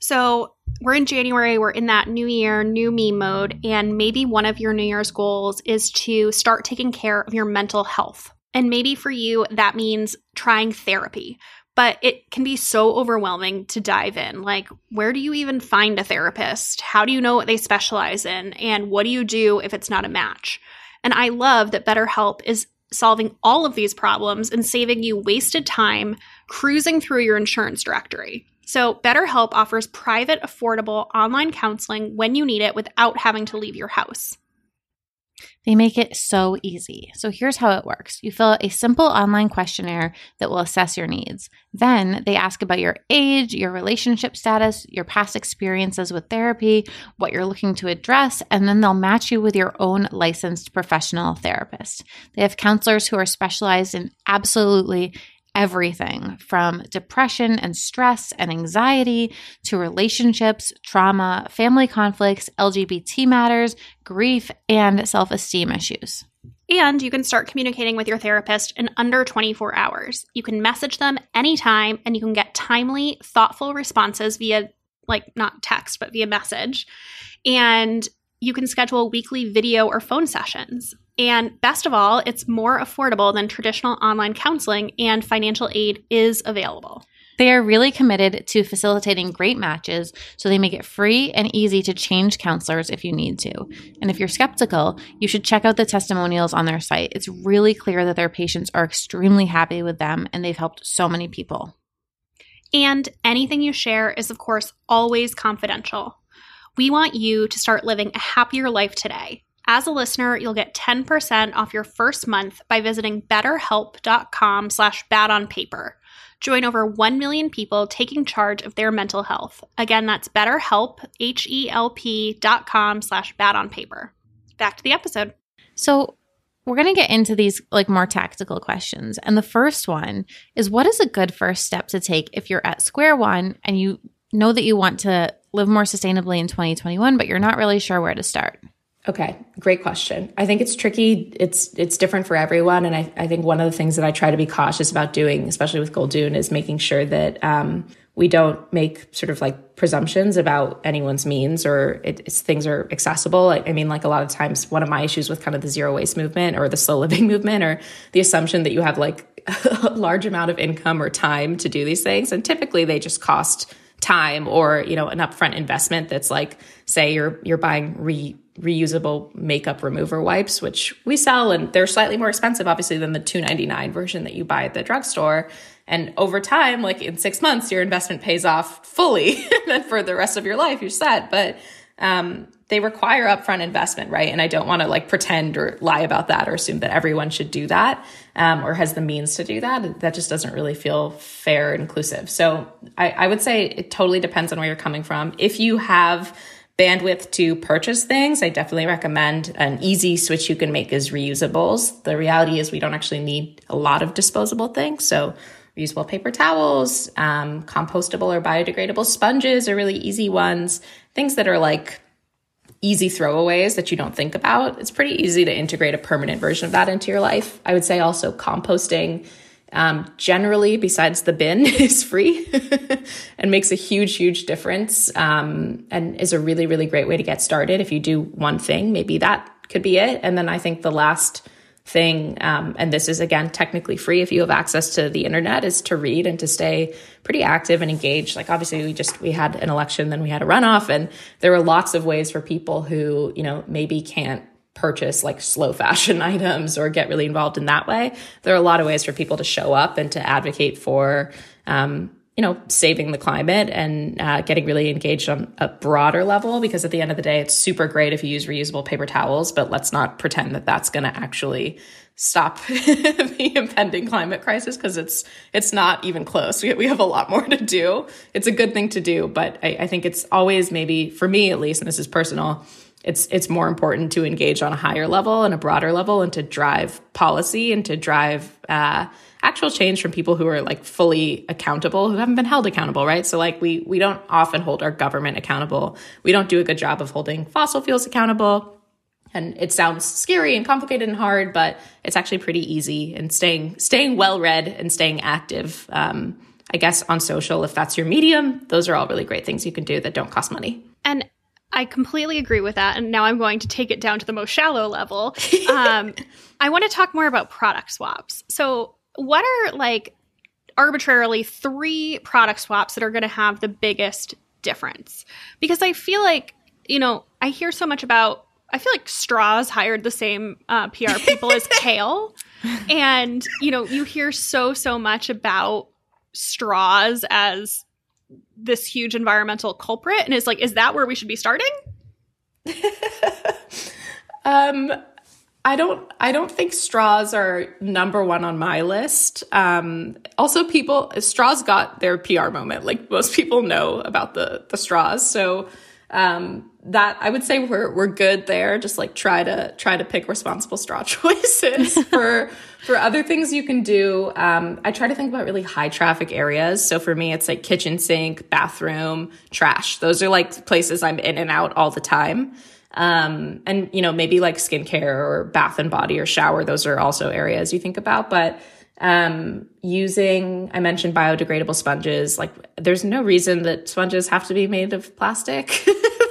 So we're in January, we're in that new year, new me mode, and maybe one of your New Year's goals is to start taking care of your mental health. And maybe for you, that means trying therapy. But it can be so overwhelming to dive in. Like, where do you even find a therapist? How do you know what they specialize in? And what do you do if it's not a match? And I love that BetterHelp is solving all of these problems and saving you wasted time cruising through your insurance directory. So BetterHelp offers private, affordable online counseling when you need it without having to leave your house. They make it so easy. So here's how it works. You fill out a simple online questionnaire that will assess your needs. Then they ask about your age, your relationship status, your past experiences with therapy, what you're looking to address, and then they'll match you with your own licensed professional therapist. They have counselors who are specialized in absolutely everything from depression and stress and anxiety to relationships, trauma, family conflicts, L G B T matters, grief, and self-esteem issues. And you can start communicating with your therapist in under twenty-four hours. You can message them anytime, and you can get timely, thoughtful responses via, like, not text, but via message. And you can schedule weekly video or phone sessions. And best of all, it's more affordable than traditional online counseling, and financial aid is available. They are really committed to facilitating great matches, so they make it free and easy to change counselors if you need to. And if you're skeptical, you should check out the testimonials on their site. It's really clear that their patients are extremely happy with them, and they've helped so many people. And anything you share is, of course, always confidential. We want you to start living a happier life today. As a listener, you'll get ten percent off your first month by visiting betterhelp.com slash bad on paper. Join over one million people taking charge of their mental health. Again, that's betterhelp, H E L P dot com slash bad on paper. Back to the episode. So we're going to get into these like more tactical questions. And the first one is, what is a good first step to take if you're at square one and you know that you want to live more sustainably in twenty twenty-one, but you're not really sure where to start? Okay, great question. I think it's tricky. It's it's different for everyone. And I, I think one of the things that I try to be cautious about doing, especially with Goldune, is making sure that um, we don't make sort of like presumptions about anyone's means or it, it's, things are accessible. I, I mean, like a lot of times, one of my issues with kind of the zero waste movement or the slow living movement or the assumption that you have like a large amount of income or time to do these things. And typically they just cost time or, you know, an upfront investment that's like, say you're you're buying re reusable makeup remover wipes, which we sell, and they're slightly more expensive, obviously, than the two ninety-nine version that you buy at the drugstore. And over time, like in six months, your investment pays off fully, and then for the rest of your life, you're set. But um, they require upfront investment, right? And I don't want to like pretend or lie about that or assume that everyone should do that um, or has the means to do that. That just doesn't really feel fair and inclusive. So I, I would say it totally depends on where you're coming from. If you have bandwidth to purchase things, I definitely recommend an easy switch you can make is reusables. The reality is we don't actually need a lot of disposable things. So reusable paper towels, um, compostable or biodegradable sponges are really easy ones. Things that are like easy throwaways that you don't think about, it's pretty easy to integrate a permanent version of that into your life. I would say also composting, um, generally, besides the bin, is free and makes a huge, huge difference, um, and is a really, really great way to get started. If you do one thing, maybe that could be it. And then I think the last thing, um, and this is, again, technically free if you have access to the internet, is to read and to stay pretty active and engaged. Like, obviously, we just, we had an election, then we had a runoff, and there were lots of ways for people who, you know, maybe can't purchase like slow fashion items or get really involved in that way. There are a lot of ways for people to show up and to advocate for, um, you know, saving the climate and uh, getting really engaged on a broader level, because at the end of the day, it's super great if you use reusable paper towels, but let's not pretend that that's going to actually stop the impending climate crisis, because it's it's not even close. We, we have a lot more to do. It's a good thing to do, but I, I think it's always, maybe for me at least, and this is personal, it's it's more important to engage on a higher level and a broader level and to drive policy and to drive uh, actual change from people who are like fully accountable, who haven't been held accountable, right? So like we we don't often hold our government accountable. We don't do a good job of holding fossil fuels accountable. And it sounds scary and complicated and hard, but it's actually pretty easy. And staying staying well-read and staying active, um, I guess, on social, if that's your medium, those are all really great things you can do that don't cost money. And I completely agree with that. And now I'm going to take it down to the most shallow level. Um, I want to talk more about product swaps. So what are, like, arbitrarily three product swaps that are going to have the biggest difference? Because I feel like, you know, I hear so much about, I feel like straws hired the same uh, P R people as kale. And, you know, you hear so, so much about straws as this huge environmental culprit, and it's like, is that where we should be starting? um, I don't, I don't think straws are number one on my list. Um, also, people straws got their P R moment. Like, most people know about the the straws, so um, that I would say we're we're good there. Just like try to try to pick responsible straw choices for. For other things you can do, um, I try to think about really high traffic areas. So for me, it's like kitchen sink, bathroom, trash. Those are like places I'm in and out all the time. Um, and, you know, maybe like skincare or bath and body or shower. Those are also areas you think about. But um, using, I mentioned biodegradable sponges. Like, there's no reason that sponges have to be made of plastic.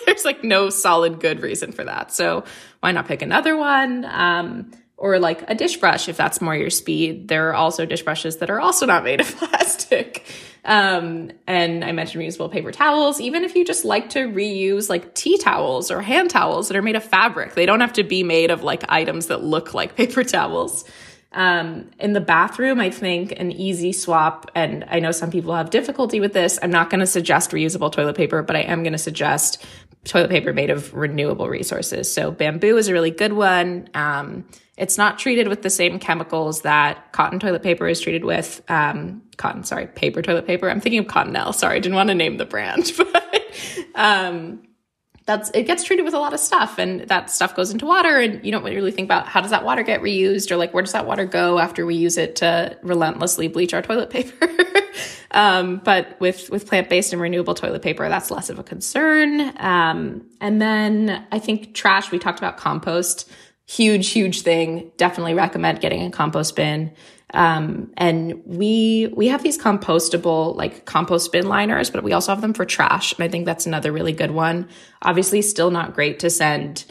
There's like no solid good reason for that. So why not pick another one? Um, Or like a dish brush, if that's more your speed. There are also dish brushes that are also not made of plastic. Um, and I mentioned reusable paper towels. Even if you just like to reuse like tea towels or hand towels that are made of fabric, they don't have to be made of like items that look like paper towels. Um, in the bathroom, I think an easy swap, and I know some people have difficulty with this. I'm not going to suggest reusable toilet paper, but I am going to suggest toilet paper made of renewable resources. So bamboo is a really good one. Um, It's not treated with the same chemicals that cotton toilet paper is treated with. Um, cotton, sorry, paper toilet paper. I'm thinking of Cottonelle. Sorry, I didn't want to name the brand. But um, that's it gets treated with a lot of stuff, and that stuff goes into water, and you don't really think about how does that water get reused, or like where does that water go after we use it to relentlessly bleach our toilet paper. um, but with with plant-based and renewable toilet paper, that's less of a concern. Um, and then I think trash. We talked about compost. Huge, huge thing. Definitely recommend getting a compost bin. Um, and we we have these compostable like compost bin liners, but we also have them for trash. And I think that's another really good one. Obviously, still not great to send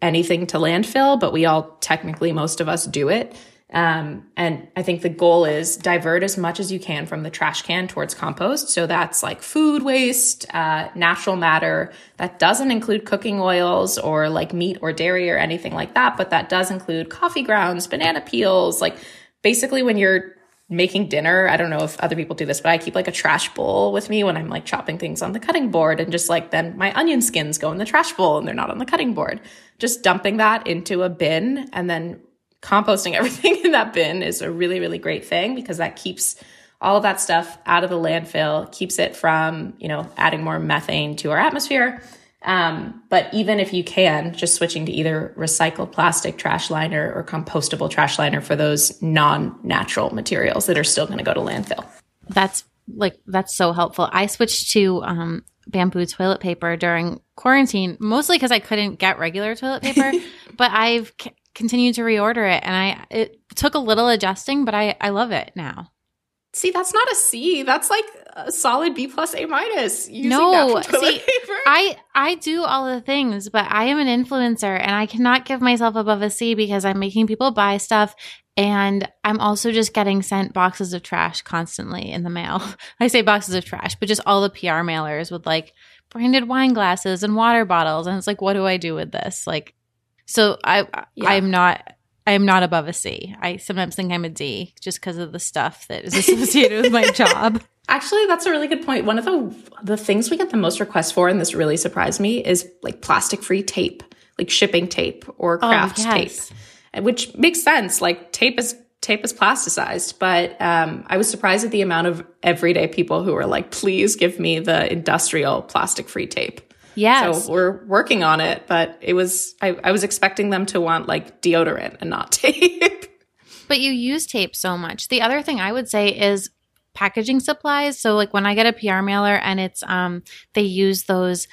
anything to landfill, but we all technically, most of us do it. Um, and I think the goal is divert as much as you can from the trash can towards compost. So that's like food waste, uh, natural matter. That doesn't include cooking oils or like meat or dairy or anything like that. But that does include coffee grounds, banana peels. Like, basically when you're making dinner, I don't know if other people do this, but I keep like a trash bowl with me when I'm like chopping things on the cutting board, and just like then my onion skins go in the trash bowl and they're not on the cutting board. Just dumping that into a bin and then composting everything in that bin is a really, really great thing, because that keeps all of that stuff out of the landfill, keeps it from, you know, adding more methane to our atmosphere. Um, but even if you can, just switching to either recycled plastic trash liner or compostable trash liner for those non-natural materials that are still going to go to landfill. That's like, that's so helpful. I switched to um, bamboo toilet paper during quarantine, mostly because I couldn't get regular toilet paper, but I've c- continued to reorder it, and I it took a little adjusting, but I, I love it now. See, that's not a C. That's like a solid B plus, A minus. No, see, paper. I, I do all the things, but I am an influencer, and I cannot give myself above a C because I'm making people buy stuff, and I'm also just getting sent boxes of trash constantly in the mail. I say boxes of trash, but just all the P R mailers with like branded wine glasses and water bottles, and it's like, what do I do with this? Like, so I, yeah. I'm not. I am not above a C. I sometimes think I'm a D just because of the stuff that is associated with my job. Actually, that's a really good point. One of the the things we get the most requests for, and this really surprised me, is like plastic-free tape, like shipping tape or craft oh, yes. tape, which makes sense. Like tape is tape is plasticized, but um, I was surprised at the amount of everyday people who were like, "Please give me the industrial plastic-free tape." Yes. So we're working on it, but it was I, I was expecting them to want like deodorant and not tape. But you use tape so much. The other thing I would say is packaging supplies. So like when I get a P R mailer and it's um they use those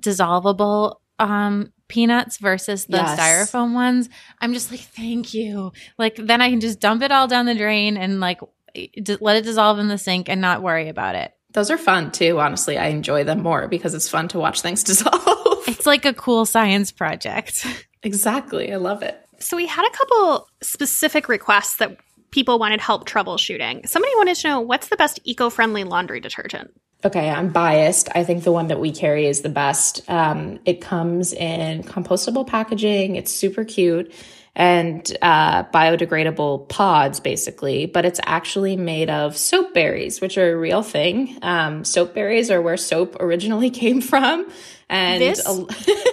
dissolvable um peanuts versus the yes. styrofoam ones, I'm just like, thank you. Like then I can just dump it all down the drain and like let it dissolve in the sink and not worry about it. Those are fun, too. Honestly, I enjoy them more because it's fun to watch things dissolve. It's like a cool science project. Exactly. I love it. So we had a couple specific requests that people wanted help troubleshooting. Somebody wanted to know, what's the best eco-friendly laundry detergent? Okay, I'm biased. I think the one that we carry is the best. Um, it comes in compostable packaging. It's super cute. And uh, biodegradable pods, basically, but it's actually made of soap berries, which are a real thing. Um, soap berries are where soap originally came from. And this al-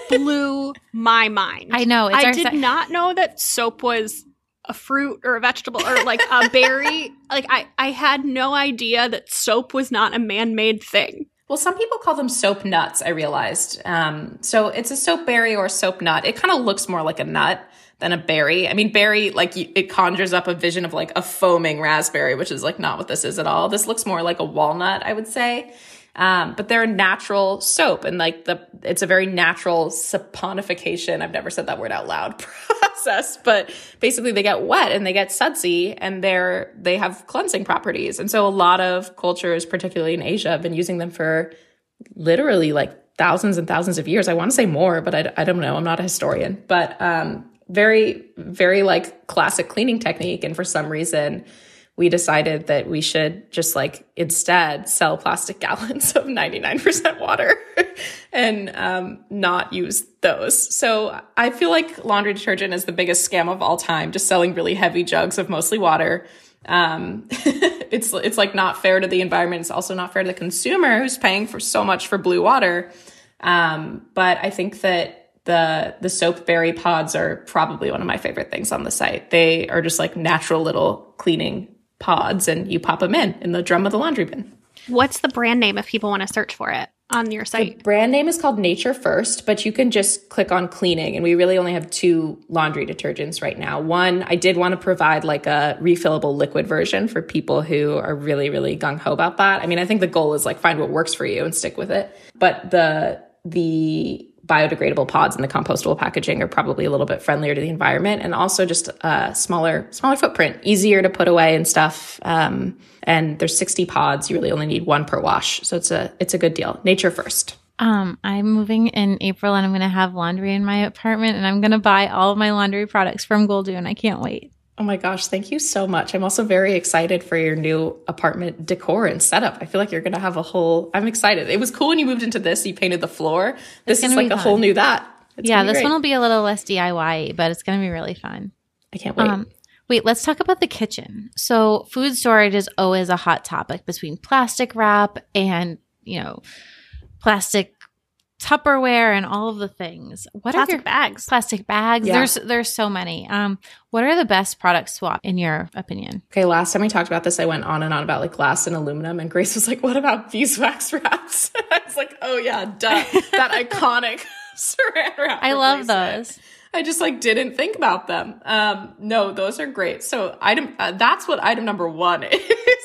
blew my mind. I know. It's I did se- not know that soap was a fruit or a vegetable or like a berry. Like I, I had no idea that soap was not a man-made thing. Well, some people call them soap nuts, I realized. Um, so it's a soap berry or soap nut. It kind of looks more like a nut than a berry. I mean, berry, like you, it conjures up a vision of like a foaming raspberry, which is like not what this is at all. This looks more like a walnut, I would say. Um, but they're a natural soap, and like the, it's a very natural saponification. I've never said that word out loud process, but basically they get wet and they get sudsy and they're, they have cleansing properties. And so a lot of cultures, particularly in Asia, have been using them for literally like thousands and thousands of years. I want to say more, but I, I don't know. I'm not a historian, but, um, very, very like classic cleaning technique. And for some reason, we decided that we should just like instead sell plastic gallons of ninety-nine percent water and um, not use those. So I feel like laundry detergent is the biggest scam of all time, just selling really heavy jugs of mostly water. Um, it's it's like not fair to the environment. It's also not fair to the consumer who's paying for so much for blue water. Um, but I think that The the soap berry pods are probably one of my favorite things on the site. They are just like natural little cleaning pods, and you pop them in, in the drum of the laundry bin. What's the brand name if people want to search for it on your site? The brand name is called Nature First, but you can just click on cleaning. And we really only have two laundry detergents right now. One, I did want to provide like a refillable liquid version for people who are really, really gung-ho about that. I mean, I think the goal is like find what works for you and stick with it. But the the... biodegradable pods and the compostable packaging are probably a little bit friendlier to the environment, and also just a uh, smaller, smaller footprint, easier to put away and stuff. Um, and there's sixty pods. You really only need one per wash. So it's a, it's a good deal. Nature First. Um, I'm moving in April, and I'm going to have laundry in my apartment, and I'm going to buy all of my laundry products from Goldune. I can't wait. Oh my gosh. Thank you so much. I'm also very excited for your new apartment decor and setup. I feel like you're going to have a whole, I'm excited. It was cool when you moved into this, you painted the floor. This is like a whole new that. It's yeah. This one will be a little less D I Y, but it's going to be really fun. I can't wait. Um, wait, let's talk about the kitchen. So food storage is always a hot topic between plastic wrap and, you know, plastic Tupperware and all of the things. What plastic are your bags? Plastic bags. Yeah. There's there's so many. Um, what are the best product swap in your opinion? Okay, last time we talked about this, I went on and on about like glass and aluminum, and Grace was like, "What about beeswax wraps?" I was like, "Oh yeah, duh, that iconic saran wrap." I love those. I just like didn't think about them. Um, no, those are great. So item uh, that's what item number one is.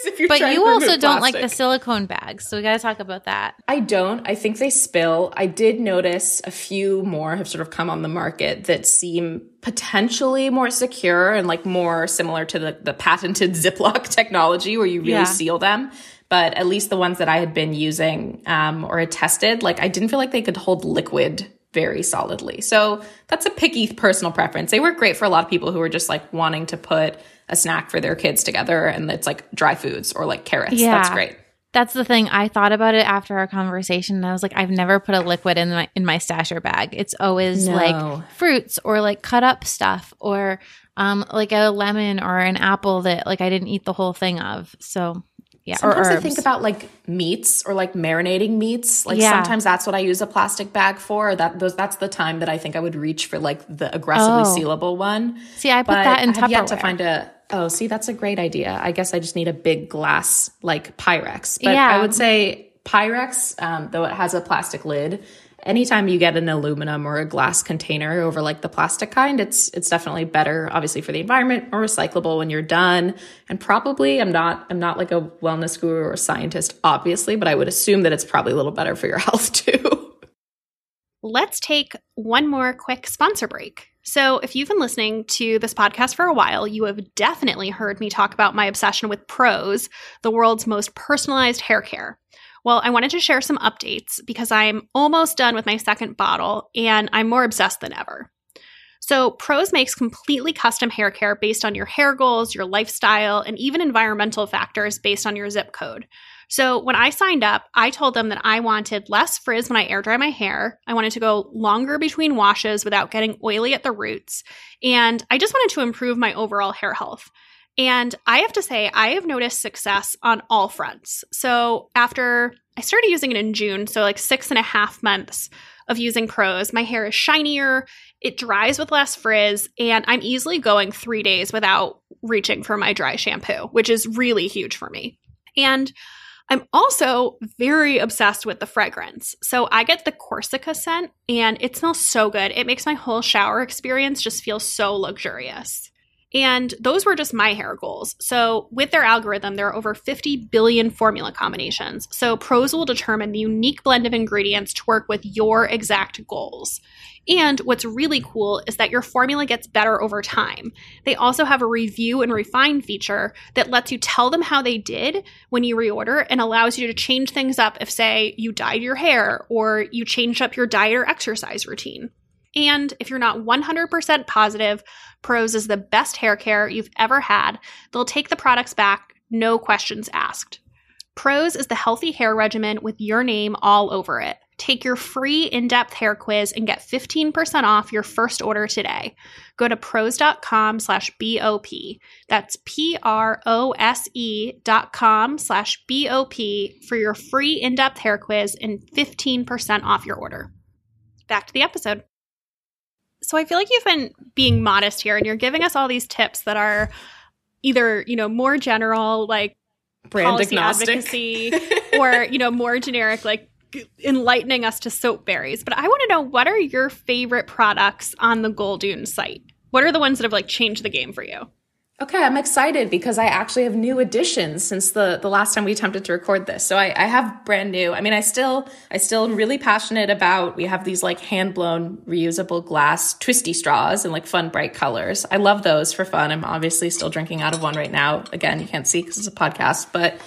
If you're but you also don't plastic. Like the silicone bags, so we got to talk about that. I don't. I think they spill. I did notice a few more have sort of come on the market that seem potentially more secure and like more similar to the, the patented Ziploc technology where you really yeah. seal them. But at least the ones that I had been using um, or had tested, like I didn't feel like they could hold liquid very solidly. So that's a picky personal preference. They work great for a lot of people who are just like wanting to put a snack for their kids together, and it's like dry foods or like carrots. Yeah. That's great. That's the thing. I thought about it after our conversation, and I was like, I've never put a liquid in my in my stasher bag. It's always no. like fruits or like cut up stuff or um like a lemon or an apple that like I didn't eat the whole thing of. So yeah, sometimes I think about like meats or like marinating meats. Like yeah. sometimes that's what I use a plastic bag for. That those that's the time that I think I would reach for like the aggressively oh. sealable one. See, I put but that in Tupperware. I've yet to find a. Oh, see, that's a great idea. I guess I just need a big glass like Pyrex. But yeah. I would say Pyrex, um, though it has a plastic lid. Anytime you get an aluminum or a glass container over like the plastic kind, it's it's definitely better, obviously, for the environment, or recyclable when you're done. And probably I'm not I'm not like a wellness guru or scientist, obviously, but I would assume that it's probably a little better for your health too. Let's take one more quick sponsor break. So if you've been listening to this podcast for a while, you have definitely heard me talk about my obsession with Prose, the world's most personalized hair care. Well, I wanted to share some updates because I'm almost done with my second bottle and I'm more obsessed than ever. So Prose makes completely custom hair care based on your hair goals, your lifestyle, and even environmental factors based on your zip code. So when I signed up, I told them that I wanted less frizz when I air dry my hair. I wanted to go longer between washes without getting oily at the roots. And I just wanted to improve my overall hair health. And I have to say, I have noticed success on all fronts. So after I started using it in June, so like six and a half months of using Prose, my hair is shinier, it dries with less frizz, and I'm easily going three days without reaching for my dry shampoo, which is really huge for me. And I'm also very obsessed with the fragrance. So I get the Corsica scent, and it smells so good. It makes my whole shower experience just feel so luxurious. And those were just my hair goals. So with their algorithm, there are over fifty billion formula combinations. So Prose will determine the unique blend of ingredients to work with your exact goals. And what's really cool is that your formula gets better over time. They also have a review and refine feature that lets you tell them how they did when you reorder and allows you to change things up if, say, you dyed your hair or you changed up your diet or exercise routine. And if you're not one hundred percent positive, Prose is the best hair care you've ever had. They'll take the products back, no questions asked. Prose is the healthy hair regimen with your name all over it. Take your free in-depth hair quiz and get fifteen percent off your first order today. Go to prose.com slash B-O-P. That's P-R-O-S-E dot com slash B-O-P for your free in-depth hair quiz and fifteen percent off your order. Back to the episode. So I feel like you've been being modest here and you're giving us all these tips that are either, you know, more general, like brand agnostic advocacy, or, you know, more generic, like enlightening us to soap berries. But I want to know, what are your favorite products on the Goldune site? What are the ones that have like changed the game for you? Okay, I'm excited because I actually have new additions since the, the last time we attempted to record this. So I, I have brand new. I mean, I still I still am really passionate about, we have these like hand-blown reusable glass twisty straws and like fun, bright colors. I love those for fun. I'm obviously still drinking out of one right now. Again, you can't see because it's a podcast, but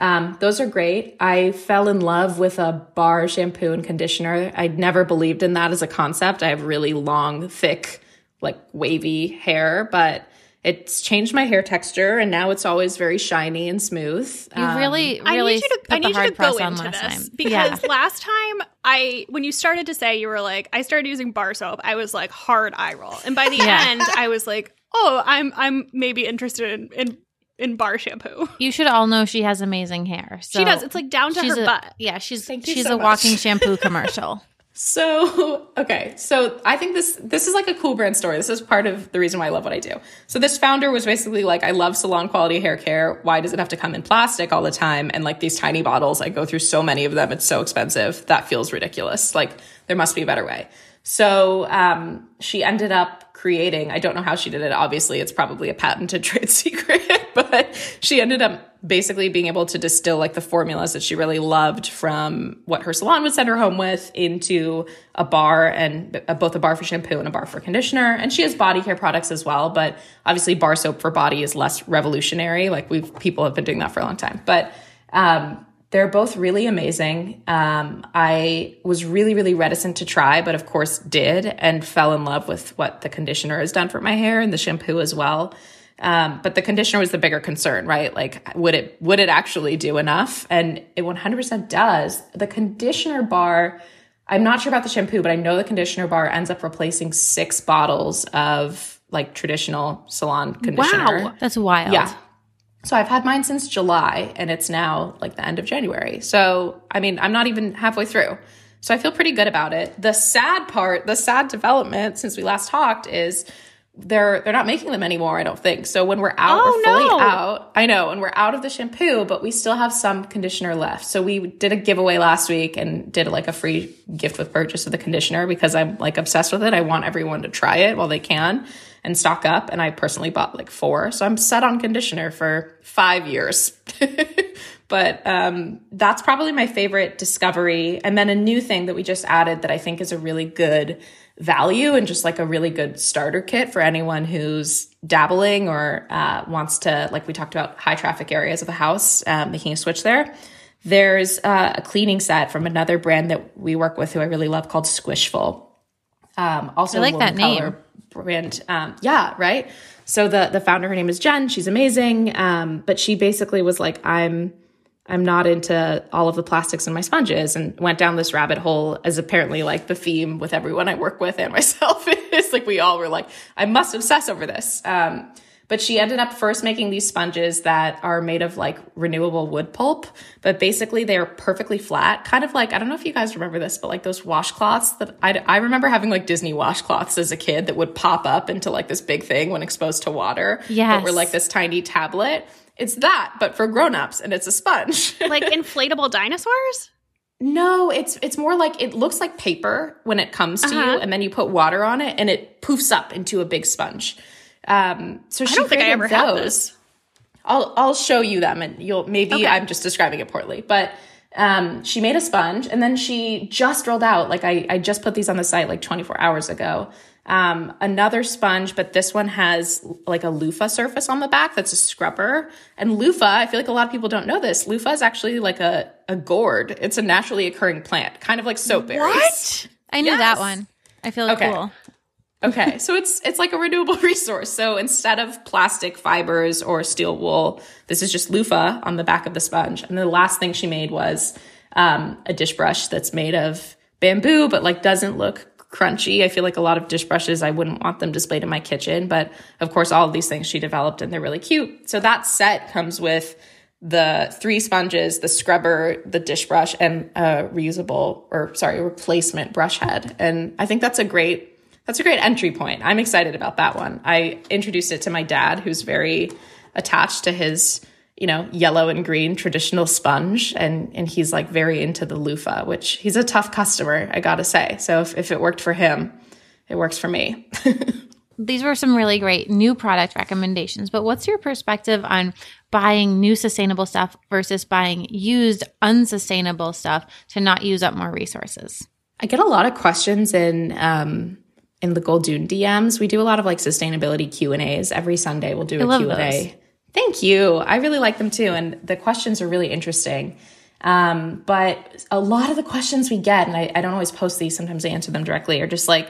um, those are great. I fell in love with a bar shampoo and conditioner. I never believed in that as a concept. I have really long, thick, like wavy hair, but it's changed my hair texture, and now it's always very shiny and smooth. You really, um, really I need you to, put I need the hard you to press go on into last this time. Because yeah. last time, I when you started to say, you were like, I started using bar soap, I was like, hard eye roll. And by the yeah. end, I was like, oh, I'm I'm maybe interested in, in, in bar shampoo. You should all know she has amazing hair. So she does. It's like down to her a, butt. Yeah, she's Thank she's so a much. walking shampoo commercial. So, okay. So I think this, this is like a cool brand story. This is part of the reason why I love what I do. So this founder was basically like, I love salon quality hair care. Why does it have to come in plastic all the time? And like these tiny bottles, I go through so many of them. It's so expensive. That feels ridiculous. Like there must be a better way. So um, she ended up creating, I don't know how she did it, obviously it's probably a patented trade secret, but she ended up basically being able to distill like the formulas that she really loved from what her salon would send her home with into a bar, and uh, both a bar for shampoo and a bar for conditioner. And she has body care products as well, but obviously bar soap for body is less revolutionary. Like we've, people have been doing that for a long time, but um, they're both really amazing. Um, I was really, really reticent to try, but of course did, and fell in love with what the conditioner has done for my hair and the shampoo as well. Um, but the conditioner was the bigger concern, right? Like, would it would it actually do enough? And it one hundred percent does. The conditioner bar, I'm not sure about the shampoo, but I know the conditioner bar ends up replacing six bottles of like traditional salon conditioner. Wow, that's wild. Yeah. So I've had mine since July, and it's now like the end of January. So, I mean, I'm not even halfway through. So I feel pretty good about it. The sad part, the sad development since we last talked is they're they're not making them anymore, I don't think. So when we're out, oh, we're fully no. out. I know, and we're out of the shampoo, but we still have some conditioner left. So we did a giveaway last week and did like a free gift with purchase of the conditioner because I'm like obsessed with it. I want everyone to try it while they can and stock up. And I personally bought like four. So I'm set on conditioner for five years. But um, that's probably my favorite discovery. And then a new thing that we just added that I think is a really good value and just like a really good starter kit for anyone who's dabbling or uh, wants to, like we talked about, high traffic areas of the house, um, making a switch there. There's uh, a cleaning set from another brand that we work with who I really love called Squishful. Um, also I like that name. Brand. Um, yeah. Right. So the, the founder, her name is Jen. She's amazing. Um, but she basically was like, I'm, I'm not into all of the plastics in my sponges, and went down this rabbit hole as apparently like the theme with everyone I work with and myself is like, we all were like, I must obsess over this. Um, but she ended up first making these sponges that are made of like renewable wood pulp, but basically they are perfectly flat, kind of like, I don't know if you guys remember this, but like those washcloths that I, I remember having like Disney washcloths as a kid that would pop up into like this big thing when exposed to water. Yes. That were like this tiny tablet. It's that, but for grownups, and it's a sponge. Like inflatable dinosaurs? No, it's it's more like it looks like paper when it comes to uh-huh. you, and then you put water on it, and it poofs up into a big sponge. Um, so she I don't think I ever those. had those. I'll I'll show you them, and you'll maybe okay. I'm just describing it poorly, but um, she made a sponge, and then she just rolled out. Like I I just put these on the site like twenty-four hours ago. Um, another sponge, but this one has like a loofah surface on the back. That's a scrubber. And loofah, I feel like a lot of people don't know this. Loofah is actually like a, a gourd. It's a naturally occurring plant, kind of like soap berries. What? I knew yes. that one. I feel like okay. cool. Okay. So it's, it's like a renewable resource. So instead of plastic fibers or steel wool, this is just loofah on the back of the sponge. And the last thing she made was, um, a dish brush that's made of bamboo, but like doesn't look crunchy. I feel like a lot of dish brushes, I wouldn't want them displayed in my kitchen, but of course all of these things she developed and they're really cute. So that set comes with the three sponges, the scrubber, the dish brush, and a reusable or sorry, replacement brush head. And I think that's a great, that's a great entry point. I'm excited about that one. I introduced it to my dad, who's very attached to his, you know, yellow and green traditional sponge. And, and he's like very into the loofah, which he's a tough customer, I gotta say. So if, if it worked for him, it works for me. These were some really great new product recommendations, but what's your perspective on buying new sustainable stuff versus buying used unsustainable stuff to not use up more resources? I get a lot of questions in, um, in the Goldune D Ms. We do a lot of like sustainability Q and A's every Sunday. We'll do a Q and A. Thank you. I really like them too. And the questions are really interesting. Um, but a lot of the questions we get, and I, I don't always post these, sometimes I answer them directly, are just like,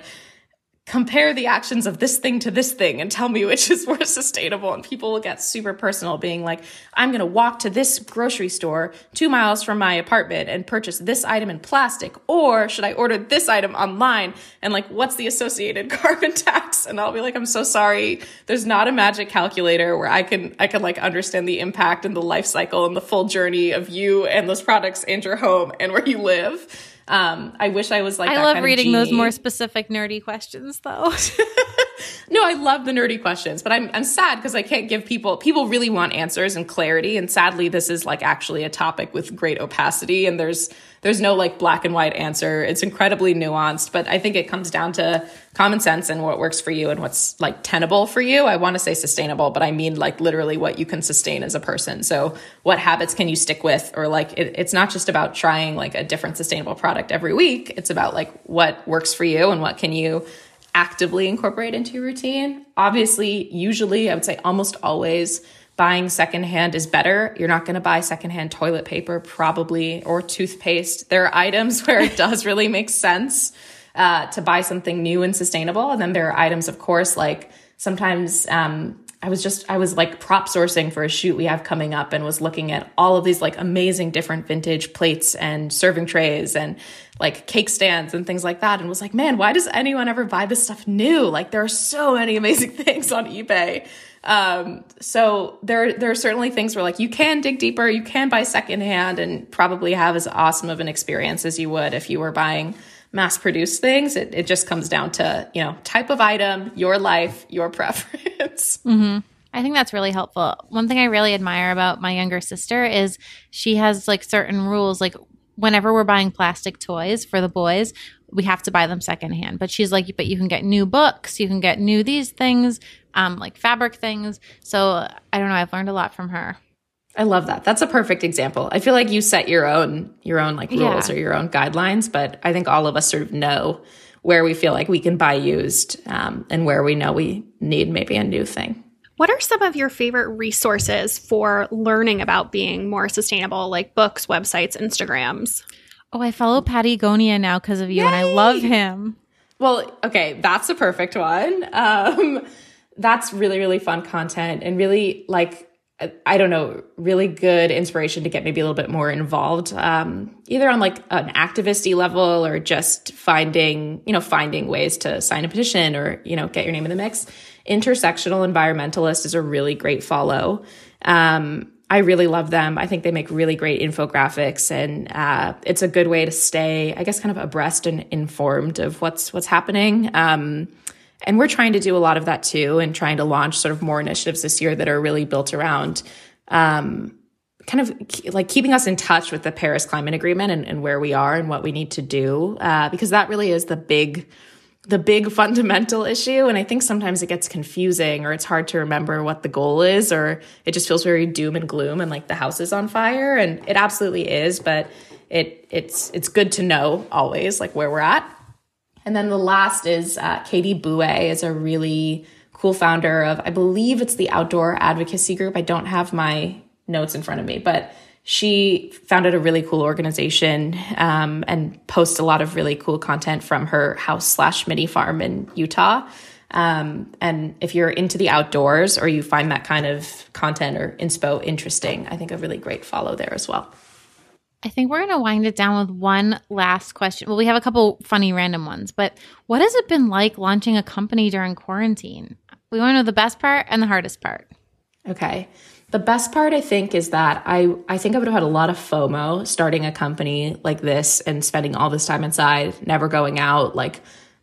compare the actions of this thing to this thing and tell me which is more sustainable. And people will get super personal being like, I'm going to walk to this grocery store two miles from my apartment and purchase this item in plastic, or should I order this item online? And like, what's the associated carbon tax? And I'll be like, I'm so sorry. There's not a magic calculator where I can, I can like understand the impact and the life cycle and the full journey of you and those products and your home and where you live. Um, I wish I was like, I that love kind reading of those more specific nerdy questions though. No, I love the nerdy questions, but I'm I'm sad because I can't give people, people really want answers and clarity. And sadly, this is like actually a topic with great opacity, and there's there's no like black and white answer. It's incredibly nuanced, but I think it comes down to common sense and what works for you and what's like tenable for you. I want to say sustainable, but I mean like literally what you can sustain as a person. So what habits can you stick with? Or like, it, it's not just about trying like a different sustainable product every week. It's about like what works for you and what can you actively incorporate into your routine. Obviously, usually I would say almost always buying secondhand is better. You're not going to buy secondhand toilet paper, probably, or toothpaste. There are items where it does really make sense uh, to buy something new and sustainable. And then there are items, of course, like sometimes um, I was just, I was like prop sourcing for a shoot we have coming up and was looking at all of these like amazing different vintage plates and serving trays and like cake stands and things like that. And was like, man, why does anyone ever buy this stuff new? Like there are so many amazing things on eBay. Um, so there, there are certainly things where like you can dig deeper, you can buy secondhand and probably have as awesome of an experience as you would if you were buying mass produced things. It, it just comes down to, you know, type of item, your life, your preference. Mm-hmm. I think that's really helpful. One thing I really admire about my younger sister is she has like certain rules, like whenever we're buying plastic toys for the boys, we have to buy them secondhand. But she's like, but you can get new books, you can get new these things, um, like fabric things. So I don't know. I've learned a lot from her. I love that. That's a perfect example. I feel like you set your own, your own like rules yeah. or your own guidelines. But I think all of us sort of know where we feel like we can buy used um, and where we know we need maybe a new thing. What are some of your favorite resources for learning about being more sustainable, like books, websites, Instagrams? Oh, I follow Patagonia now because of you. Yay! And I love him. Well, okay, that's a perfect one. Um, that's really, really fun content and really like, I don't know, really good inspiration to get maybe a little bit more involved, um, either on like an activist-y level or just finding, you know, finding ways to sign a petition or, you know, get your name in the mix. Intersectional Environmentalist is a really great follow. Um, I really love them. I think they make really great infographics, and uh, it's a good way to stay, I guess, kind of abreast and informed of what's what's happening. Um, and we're trying to do a lot of that too, and trying to launch sort of more initiatives this year that are really built around um, kind of ke- like keeping us in touch with the Paris Climate Agreement and, and where we are and what we need to do, uh, because that really is the big the big fundamental issue. And I think sometimes it gets confusing, or it's hard to remember what the goal is, or it just feels very doom and gloom and like the house is on fire. And it absolutely is, but it it's it's good to know always like where we're at. And then the last is uh, Katie Boue is a really cool founder of, I believe it's the Outdoor Advocacy Group. I don't have my notes in front of me, but she founded a really cool organization um, and posts a lot of really cool content from her house slash mini farm in Utah. Um, and if you're into the outdoors or you find that kind of content or inspo interesting, I think a really great follow there as well. I think we're going to wind it down with one last question. Well, we have a couple funny random ones, but what has it been like launching a company during quarantine? We want to know the best part and the hardest part. Okay. The best part, I think, is that I, I think I would have had a lot of FOMO starting a company like this and spending all this time inside, never going out, like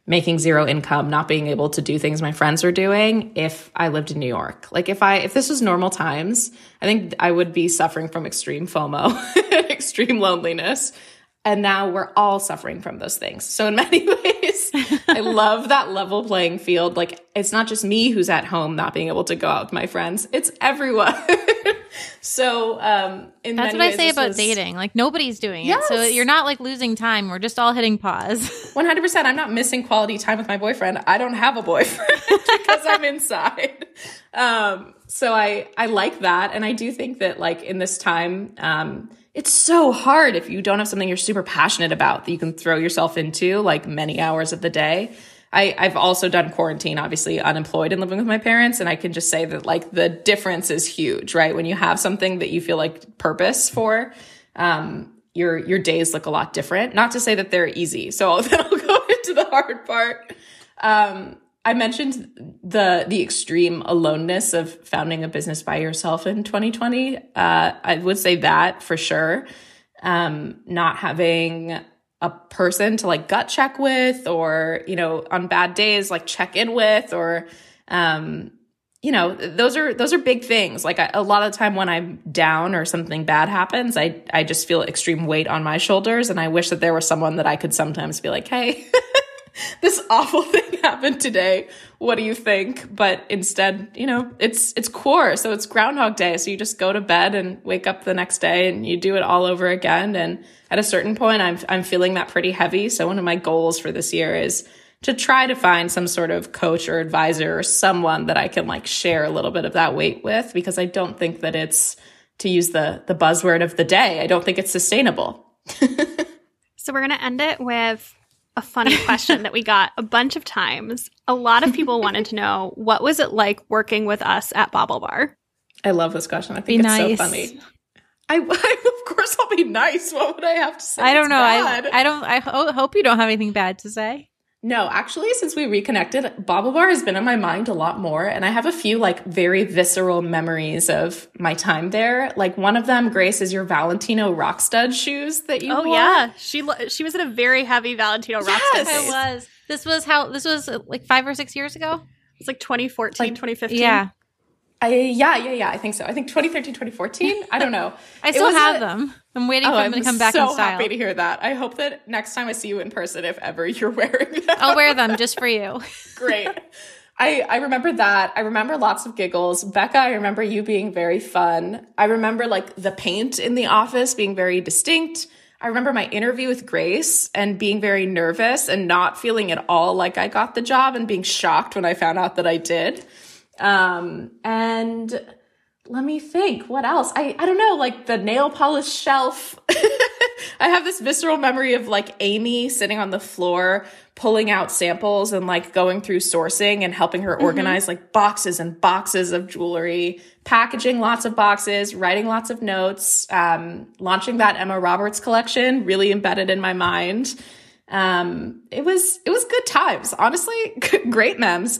making zero income, not being able to do things my friends were doing if I lived in New York. Like if I if this was normal times, I think I would be suffering from extreme FOMO, extreme loneliness. And now we're all suffering from those things. So in many ways, I love that level playing field. Like it's not just me who's at home not being able to go out with my friends. It's everyone. So um, in that's many what ways, I say about was, dating. Like nobody's doing yes. it. So you're not like losing time. We're just all hitting pause. one hundred percent. I'm not missing quality time with my boyfriend. I don't have a boyfriend because I'm inside. Um, so I, I like that. And I do think that like in this time, um, it's so hard if you don't have something you're super passionate about that you can throw yourself into like many hours of the day. I, I've also done quarantine, obviously unemployed and living with my parents. And I can just say that like the difference is huge, right? When you have something that you feel like purpose for, um, your, your days look a lot different. Not to say that they're easy. So that'll go into the hard part. Um, I mentioned the the extreme aloneness of founding a business by yourself in twenty twenty. Uh, I would say that for sure. Um, not having a person to like gut check with, or, you know, on bad days, like check in with, or, um, you know, those are, those are big things. Like I, a lot of the time when I'm down or something bad happens, I, I just feel extreme weight on my shoulders. And I wish that there was someone that I could sometimes be like, hey, this awful thing happened today. What do you think? But instead, you know, it's, it's core. So it's Groundhog Day. So you just go to bed and wake up the next day and you do it all over again. And at a certain point, I'm, I'm feeling that pretty heavy. So one of my goals for this year is to try to find some sort of coach or advisor or someone that I can like share a little bit of that weight with, because I don't think that it's, to use the, the buzzword of the day, I don't think it's sustainable. So we're going to end it with a funny question that we got a bunch of times. A lot of people wanted to know, what was it like working with us at BaubleBar? I love this question. I think be it's nice. So funny. I, I, of course I'll be nice. What would I have to say? I don't know. I, I don't. I ho- hope you don't have anything bad to say. No, actually, since we reconnected, BaubleBar has been on my mind a lot more. And I have a few like very visceral memories of my time there. Like one of them, Grace, is your Valentino rock stud shoes that you oh, wore. Oh, yeah. She lo- she was in a very heavy Valentino rock yes. stud. I was. This was how, this was like five or six years ago. It's like twenty fourteen, like, twenty fifteen. Yeah. I, yeah, yeah, yeah. I think so. I think twenty thirteen, twenty fourteen. I don't know. I still have a, them. I'm waiting oh, for them I'm to come back so in style. I'm so happy to hear that. I hope that next time I see you in person, if ever you're wearing them. I'll wear them just for you. Great. I, I remember that. I remember lots of giggles. Becca, I remember you being very fun. I remember like the paint in the office being very distinct. I remember my interview with Grace and being very nervous and not feeling at all like I got the job and being shocked when I found out that I did. Um, and let me think, what else? I, I don't know, like the nail polish shelf. I have this visceral memory of like Amy sitting on the floor, pulling out samples and like going through sourcing and helping her organize mm-hmm. like boxes and boxes of jewelry, packaging lots of boxes, writing lots of notes, um, launching that Emma Roberts collection, really embedded in my mind. Um, it was, it was good times, honestly. Great memes.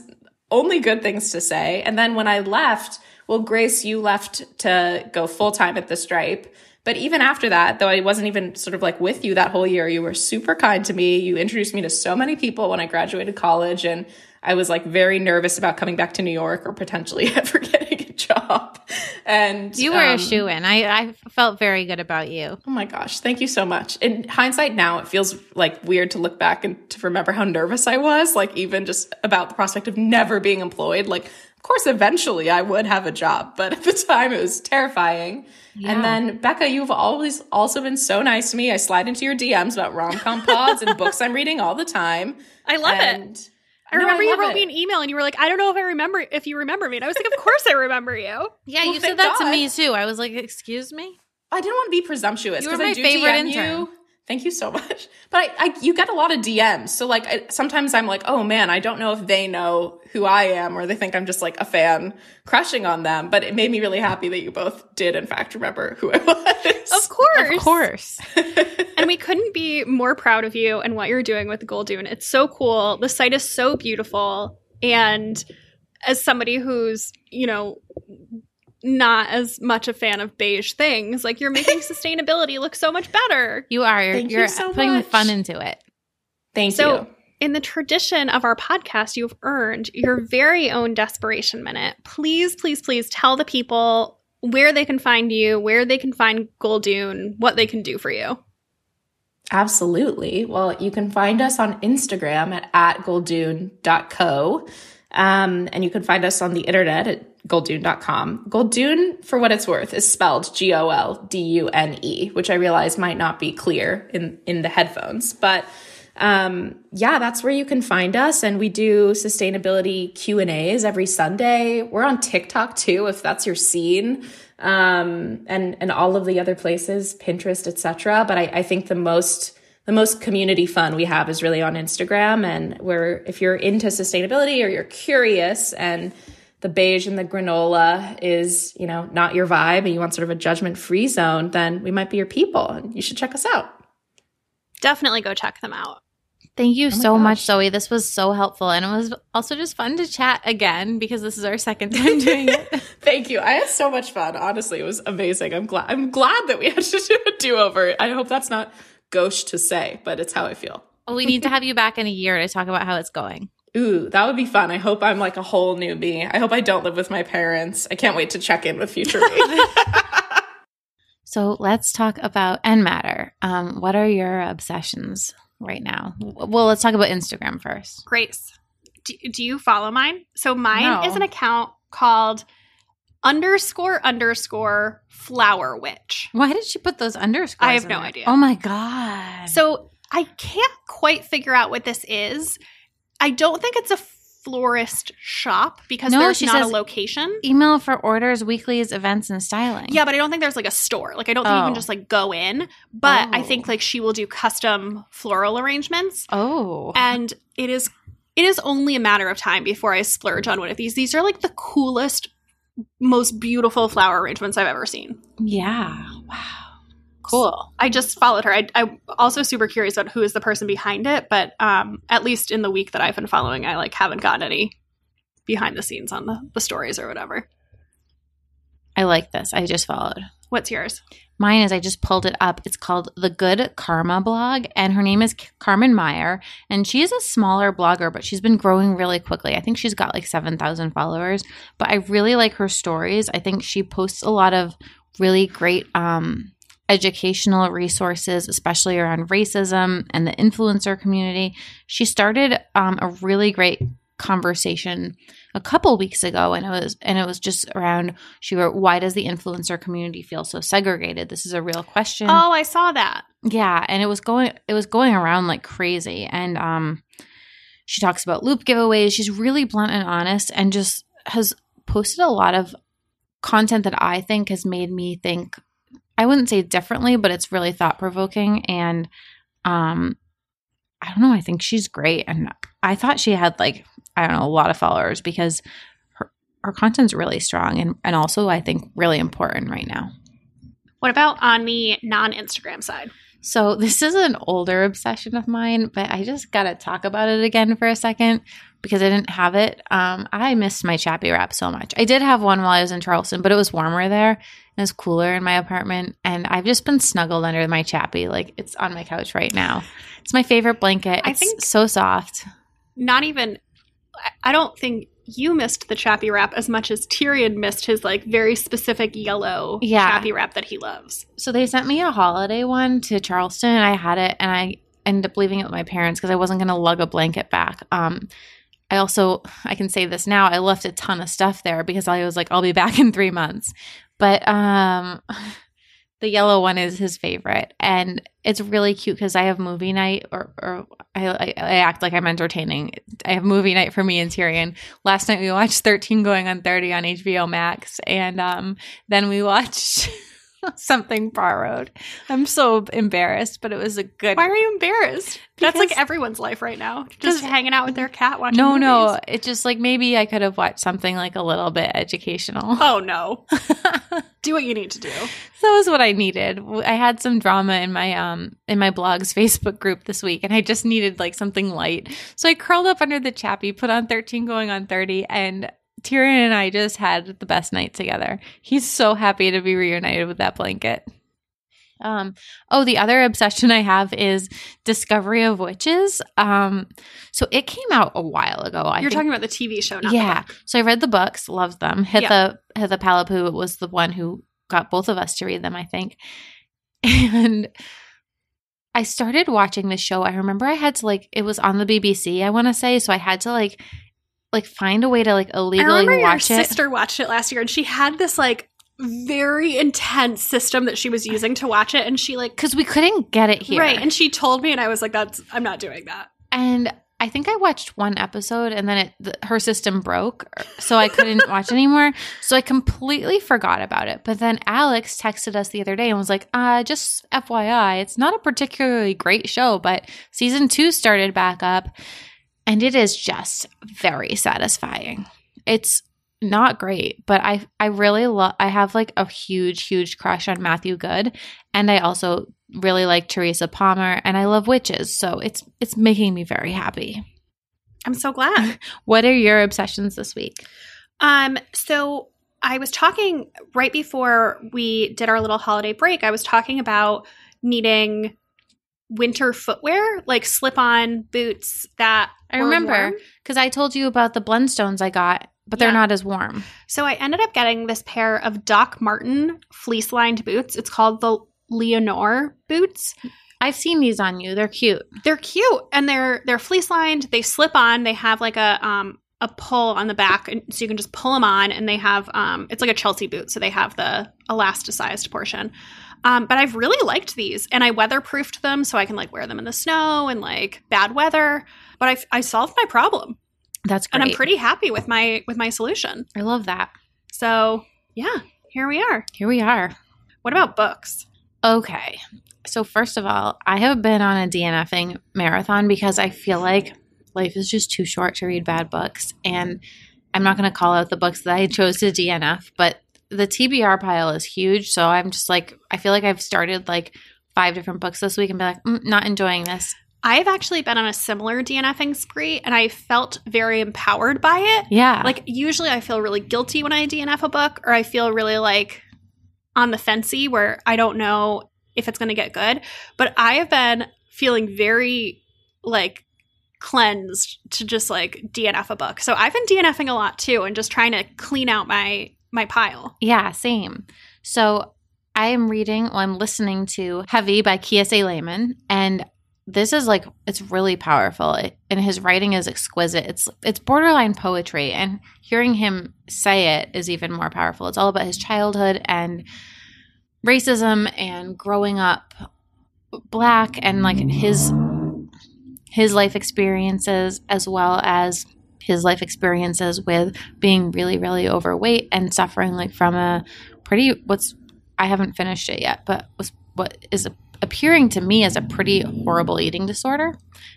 Only good things to say. And then when I left, well, Grace, you left to go full-time at the Stripe. But even after that, though I wasn't even sort of like with you that whole year, you were super kind to me. You introduced me to so many people when I graduated college. And I was like very nervous about coming back to New York or potentially ever getting a job. And you were um, a shoo-in. I, I felt very good about you. Oh my gosh. Thank you so much. In hindsight now, it feels like weird to look back and to remember how nervous I was, like even just about the prospect of never being employed. Like, of course, eventually I would have a job, but at the time it was terrifying. Yeah. And then Becca, you've always also been so nice to me. I slide into your D Ms about rom-com pods and books I'm reading all the time. I love and- it. I no, remember I you wrote it. me an email and you were like, I don't know if I remember if you remember me. And I was like, of course I remember you. Yeah, well, you said that God. to me too. I was like, excuse me? I didn't want to be presumptuous. You were my I do favorite D M intern. You. Thank you so much. But I, I, you get a lot of D Ms. So like I, sometimes I'm like, oh man, I don't know if they know who I am or they think I'm just like a fan crushing on them. But it made me really happy that you both did, in fact, remember who I was. Of course. Of course. And we couldn't be more proud of you and what you're doing with Goldune. It's so cool. The site is so beautiful. And as somebody who's, you know, not as much a fan of beige things, like you're making sustainability look so much better. You are. You're, Thank you're you so putting much. fun into it. Thank so, you. So in the tradition of our podcast, you've earned your very own Desperation Minute. Please, please, please tell the people where they can find you, where they can find Goldune, what they can do for you. Absolutely. Well, you can find us on Instagram at, at goldune dot co. Um, and you can find us on the internet at goldune dot com. Goldune, for what it's worth, is spelled G O L D U N E, which I realize might not be clear in, in the headphones. But um, yeah, that's where you can find us. And we do sustainability Q and A's every Sunday. We're on TikTok too, if that's your scene, um, and, and all of the other places, Pinterest, et cetera. But I, I think the most... The most community fun we have is really on Instagram, and where if you're into sustainability or you're curious and the beige and the granola is, you know, not your vibe and you want sort of a judgment-free zone, then we might be your people and you should check us out. Definitely go check them out. Thank you oh so gosh. much, Zoe. This was so helpful. And it was also just fun to chat again because this is our second time doing it. Thank you. I had so much fun. Honestly, it was amazing. I'm glad I'm glad that we had to do a do-over. I hope that's not gauche to say, but it's how I feel. Well, we need to have you back in a year to talk about how it's going. Ooh, that would be fun. I hope I'm like a whole newbie. I hope I don't live with my parents. I can't wait to check in with future me. So let's talk about N Matter. Um, what are your obsessions right now? Well, let's talk about Instagram first. Grace, do, do you follow mine? So mine no. is an account called underscore underscore flower witch. Why did she put those underscores? I have in no there? idea. Oh my God. So I can't quite figure out what this is. I don't think it's a florist shop because no, there's not a location. Email for orders, weeklies, events, and styling. Yeah, but I don't think there's like a store. Like I don't think oh. you can just like go in. But oh. I think like she will do custom floral arrangements. Oh. And it is it is only a matter of time before I splurge on one of these. These are like the coolest, most beautiful flower arrangements I've ever seen. Yeah. Wow. Cool. I just followed her. I, I'm also super curious about who is the person behind it, but um, at least in the week that I've been following, I like haven't gotten any behind the scenes on the, the stories or whatever. I like this. I just followed. What's yours? Mine is I just pulled it up. It's called The Good Karma Blog, and her name is Carmen Meyer, and she is a smaller blogger, but she's been growing really quickly. I think she's got like seven thousand followers, but I really like her stories. I think she posts a lot of really great um, – educational resources, especially around racism and the influencer community. She started um, a really great conversation a couple weeks ago, and it was and it was just around. She wrote, "Why does the influencer community feel so segregated? This is a real question." Oh, I saw that. Yeah, and it was going it was going around like crazy, and um, she talks about loop giveaways. She's really blunt and honest, and just has posted a lot of content that I think has made me think. I wouldn't say differently, but it's really thought-provoking, and um, I don't know. I think she's great, and I thought she had like I don't know a lot of followers because her her content's really strong, and and also I think really important right now. What about on the non-Instagram side? So this is an older obsession of mine, but I just gotta talk about it again for a second because I didn't have it. Um, I missed my Chappie wrap so much. I did have one while I was in Charleston, but it was warmer there and it was cooler in my apartment. And I've just been snuggled under my Chappie. Like it's on my couch right now. It's my favorite blanket. It's I think so soft. Not even – I don't think – you missed the Chappie wrap as much as Tyrion missed his like very specific yellow yeah. Chappie wrap that he loves. So they sent me a holiday one to Charleston, and I had it, and I ended up leaving it with my parents because I wasn't going to lug a blanket back. Um, I also I can say this now. I left a ton of stuff there because I was like, I'll be back in three months. But um, the yellow one is his favorite, and it's really cute because I have movie night, or, or I, I, I act like I'm entertaining. I have movie night for me and Tyrion. Last night we watched thirteen going on thirty on H B O Max, and um, then we watched Something Borrowed. I'm so embarrassed, but it was a good. Why are you embarrassed? Because that's like everyone's life right now, just hanging out with their cat watching. No, movies. no, it's just like maybe I could have watched something like a little bit educational. Oh no. Do what you need to do. So that was what I needed. I had some drama in my um in my blog's Facebook group this week, and I just needed like something light. So I curled up under the Chappie, put on thirteen going on thirty, and Tyrion and I just had the best night together. He's so happy to be reunited with that blanket. Um, oh, the other obsession I have is Discovery of Witches. Um, so it came out a while ago. I You're think. talking about the T V show, not yeah. the book. So I read the books, loved them. Hitha yeah. Hitha Palapu was the one who got both of us to read them, I think. And I started watching the show. I remember I had to like it was on the B B C, I want to say, so I had to like like find a way to like illegally I watch your it. Sister watched it last year, and she had this like very intense system that she was using to watch it, and she like because we couldn't get it here, right? And she told me, and I was like, "That's I'm not doing that." And I think I watched one episode, and then it the, her system broke, so I couldn't watch anymore. So I completely forgot about it. But then Alex texted us the other day and was like, "Uh, just F Y I, it's not a particularly great show, but season two started back up, and it is just very satisfying." It's not great, but I I really love – I have like a huge, huge crush on Matthew Good, and I also really like Teresa Palmer, and I love witches, so it's it's making me very happy. I'm so glad. What are your obsessions this week? Um, so I was talking right before we did our little holiday break. I was talking about needing winter footwear, like slip-on boots that I remember because I told you about the Blundstones I got, but they're yeah. not as warm. So I ended up getting this pair of Doc Marten fleece-lined boots. It's called the Leonore boots. I've seen these on you. They're cute. They're cute, and they're they're fleece-lined. They slip on. They have like a um a pull on the back, and so you can just pull them on, and they have um it's like a Chelsea boot, so they have the elasticized portion. Um, but I've really liked these, and I weatherproofed them so I can like wear them in the snow and like bad weather. But I I solved my problem. That's great. And I'm pretty happy with my with my solution. I love that. So yeah, here we are. Here we are. What about books? Okay. So first of all, I have been on a DNFing marathon because I feel like life is just too short to read bad books. And I'm not going to call out the books that I chose to D N F, but the T B R pile is huge. So I'm just like, I feel like I've started like five different books this week and be like, mm, not enjoying this. I've actually been on a similar DNFing spree, and I felt very empowered by it. Yeah. Like usually I feel really guilty when I D N F a book, or I feel really like on the fencey where I don't know if it's going to get good. But I have been feeling very like cleansed to just like D N F a book. So I've been DNFing a lot too, and just trying to clean out my my pile. Yeah, same. So I am reading, well, I'm listening to Heavy by K S A Lehman, and this is like, it's really powerful, it, and his writing is exquisite. It's it's borderline poetry, and hearing him say it is even more powerful. It's all about his childhood and racism and growing up black, and like his his life experiences, as well as his life experiences with being really, really overweight and suffering like from a pretty what's I haven't finished it yet, but was what is appearing to me as a pretty horrible eating disorder.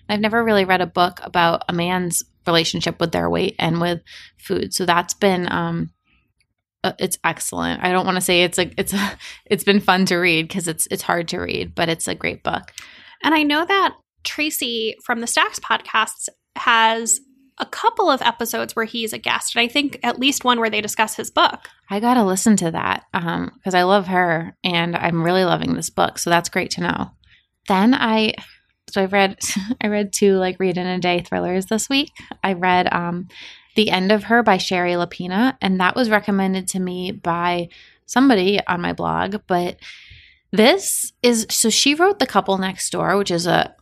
I've never really read a book about a man's relationship with their weight and with food, so that's been um it's excellent. I don't want to say it's a it's a, it's been fun to read because it's it's hard to read, but it's a great book. And I know that Tracy from the Stacks podcast has a couple of episodes where he's a guest, and I think at least one where they discuss his book. I got to listen to that um, because I love her, and I'm really loving this book, so that's great to know. Then I so I read I read two like read in a day thrillers this week. I read um. The End of Her by Sherry Lapina, and that was recommended to me by somebody on my blog. But this is – so she wrote The Couple Next Door, which is a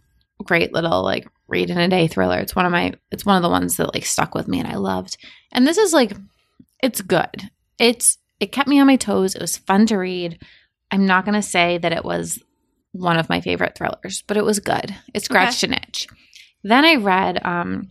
great little like read in a day thriller. It's one of my – it's one of the ones that like stuck with me and I loved. And this is like – it's good. It's It kept me on my toes. It was fun to read. I'm not going to say that it was one of my favorite thrillers, but it was good. It scratched okay. an itch. Then I read – um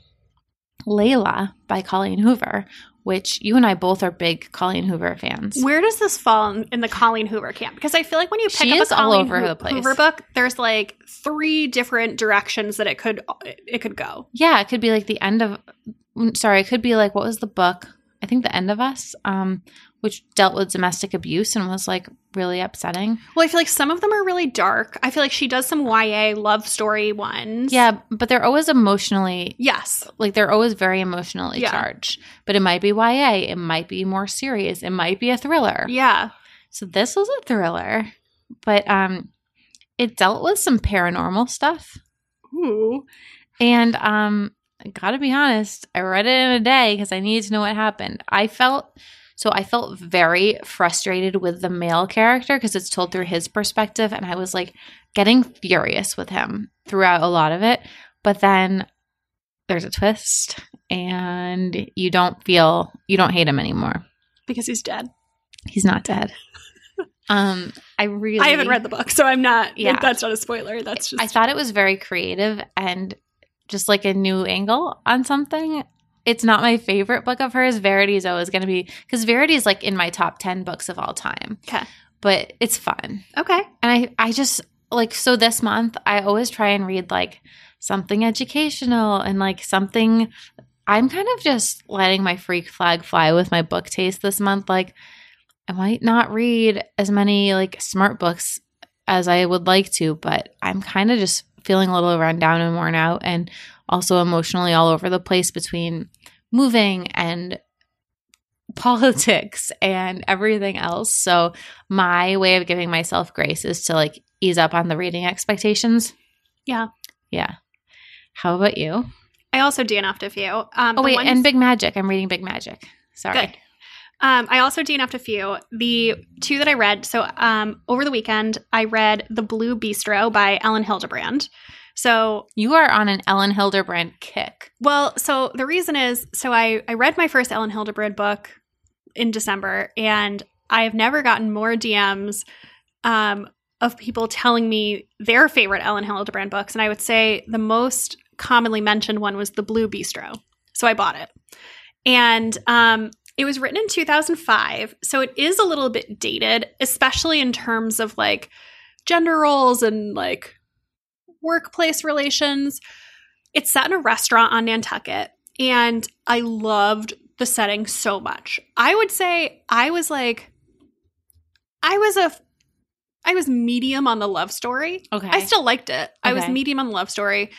Layla by Colleen Hoover, which you and I both are big Colleen Hoover fans. Where does this fall in, in the Colleen Hoover camp? Because I feel like when you pick she up a Colleen Ho- Hoover book, there's like three different directions that it could it could go. Yeah, it could be like the end of – sorry, it could be like what was the book? I think The End of Us, um, which dealt with domestic abuse and was like really upsetting. Well, I feel like some of them are really dark. I feel like she does some Y A love story ones. Yeah, but they're always emotionally – yes. Like they're always very emotionally yeah. charged. But it might be Y A. It might be more serious. It might be a thriller. Yeah. So this was a thriller, but um, it dealt with some paranormal stuff. Ooh. And um. I gotta be honest, I read it in a day because I needed to know what happened. I felt – so I felt very frustrated with the male character because it's told through his perspective, and I was like getting furious with him throughout a lot of it. But then there's a twist, and you don't feel – you don't hate him anymore. Because he's dead. He's not dead. Um, I really – I haven't read the book, so I'm not yeah. – that's not a spoiler. That's just – I thought it was very creative and – just like a new angle on something. It's not my favorite book of hers. Verity's always going to be – because Verity's like in my top ten books of all time. Okay. But it's fun. Okay. And I, I just – like so this month I always try and read like something educational and like something – I'm kind of just letting my freak flag fly with my book taste this month. Like I might not read as many like smart books as I would like to, but I'm kind of just – feeling a little run down and worn out, and also emotionally all over the place between moving and politics and everything else. So my way of giving myself grace is to like ease up on the reading expectations Yeah. Yeah. How about you? I also D N F'd a few. Um, oh, wait. Ones- and Big Magic. I'm reading Big Magic. Sorry. Good. Um, I also D N F'd a few. The two that I read, so um, over the weekend, I read The Blue Bistro by Ellen Hildebrand. So you are on an Ellen Hildebrand kick. Well, so the reason is, so I, I read my first Ellen Hildebrand book in December, and I have never gotten more D Ms um, of people telling me their favorite Ellen Hildebrand books. And I would say the most commonly mentioned one was The Blue Bistro. So I bought it. And um, it was written in two thousand five. So it is a little bit dated, especially in terms of like gender roles and like workplace relations. It's set in a restaurant on Nantucket. And I loved the setting so much. I would say I was like, I was a, I was medium on the love story. Okay. I still liked it. Okay. I was medium on the love story.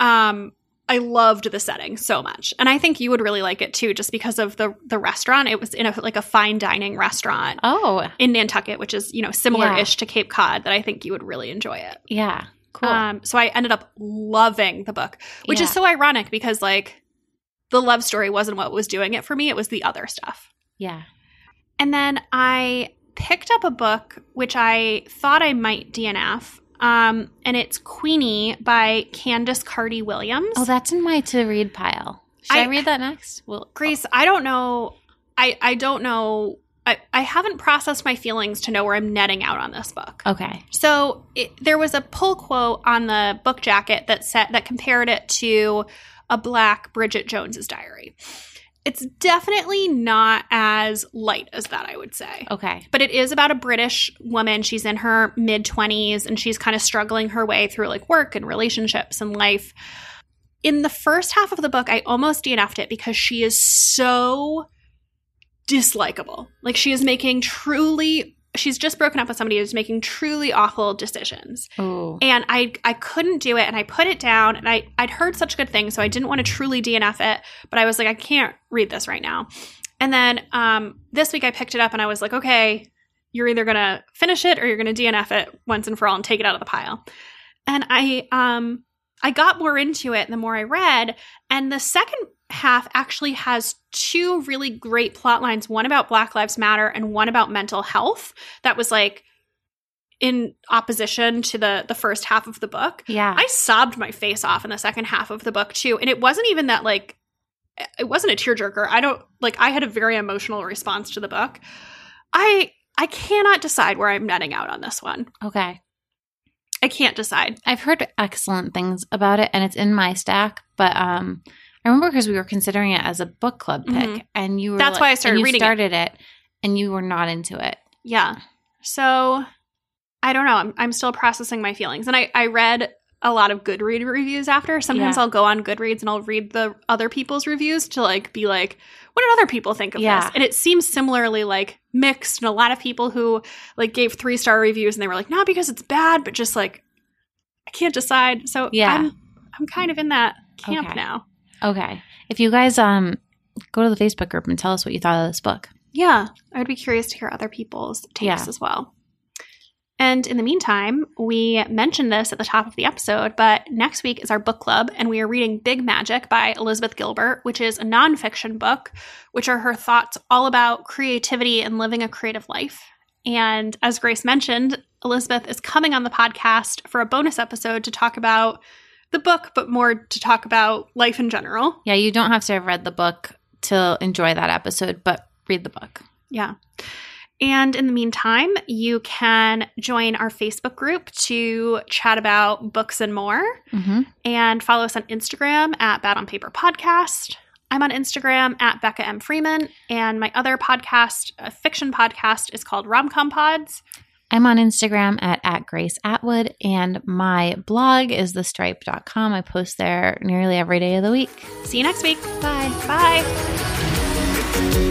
Um, I loved the setting so much. And I think you would really like it too, just because of the, the restaurant. It was in a, like a fine dining restaurant. Oh, in Nantucket, which is, you know, similar-ish yeah. to Cape Cod, that I think you would really enjoy it. Yeah. Cool. Um, so I ended up loving the book, which yeah. is so ironic because like, the love story wasn't what was doing it for me. It was the other stuff. Yeah. And then I picked up a book, which I thought I might D N F, um, and it's Queenie by Candace Carty Williams. Oh, that's in my to-read pile. Should I, I read that next? Well, Grace, oh. I don't know. I, I don't know. I, I haven't processed my feelings to know where I'm netting out on this book. Okay. So it, there was a pull quote on the book jacket that said, that compared it to – a black Bridget Jones's Diary. It's definitely not as light as that, I would say. Okay. But it is about a British woman. She's in her mid-twenties, and she's kind of struggling her way through, like, work and relationships and life. In the first half of the book, I almost D N F'd it because she is so dislikable. Like, she is making truly – she's just broken up with somebody who's making truly awful decisions. Ooh. And I I couldn't do it, and I put it down, and I, I'd heard such good things, so I didn't want to truly D N F it, but I was like, I can't read this right now. And then um, this week I picked it up, and I was like, okay, you're either going to finish it or you're going to D N F it once and for all and take it out of the pile. And I um I got more into it the more I read, and the second half actually has two really great plot lines, one about Black Lives Matter and one about mental health, that was like in opposition to the the first half of the book. Yeah. I sobbed my face off in the second half of the book too. And it wasn't even that like it wasn't a tearjerker. I don't like I had a very emotional response to the book. I I cannot decide where I'm netting out on this one. Okay. I can't decide. I've heard excellent things about it, and it's in my stack, but um I remember because we were considering it as a book club pick, mm-hmm. and you were that's like, why I started and you reading started it. it, and you were not into it. Yeah. So I don't know. I'm, I'm still processing my feelings, and I, I read a lot of Goodreads reviews after. Sometimes yeah. I'll go on Goodreads and I'll read the other people's reviews to like be like, what did other people think of yeah. this? And it seems similarly like mixed, and a lot of people who like gave three star reviews and they were like, not because it's bad, but just like I can't decide. So yeah, I'm, I'm kind of in that camp okay. now. Okay. If you guys um go to the Facebook group and tell us what you thought of this book. Yeah. I would be curious to hear other people's takes yeah. as well. And in the meantime, we mentioned this at the top of the episode, but next week is our book club, and we are reading Big Magic by Elizabeth Gilbert, which is a nonfiction book, which are her thoughts all about creativity and living a creative life. And as Grace mentioned, Elizabeth is coming on the podcast for a bonus episode to talk about the book, but more to talk about life in general. Yeah, you don't have to have read the book to enjoy that episode, but read the book. Yeah. And in the meantime, you can join our Facebook group to chat about books and more, mm-hmm. and follow us on Instagram at Bad on Paper Podcast. I'm on Instagram at Becca M. Freeman, and my other podcast, a fiction podcast, is called Rom-Com Pods. I'm on Instagram at, at Grace Atwood, and my blog is the stripe dot com. I post there nearly every day of the week. See you next week. Bye. Bye.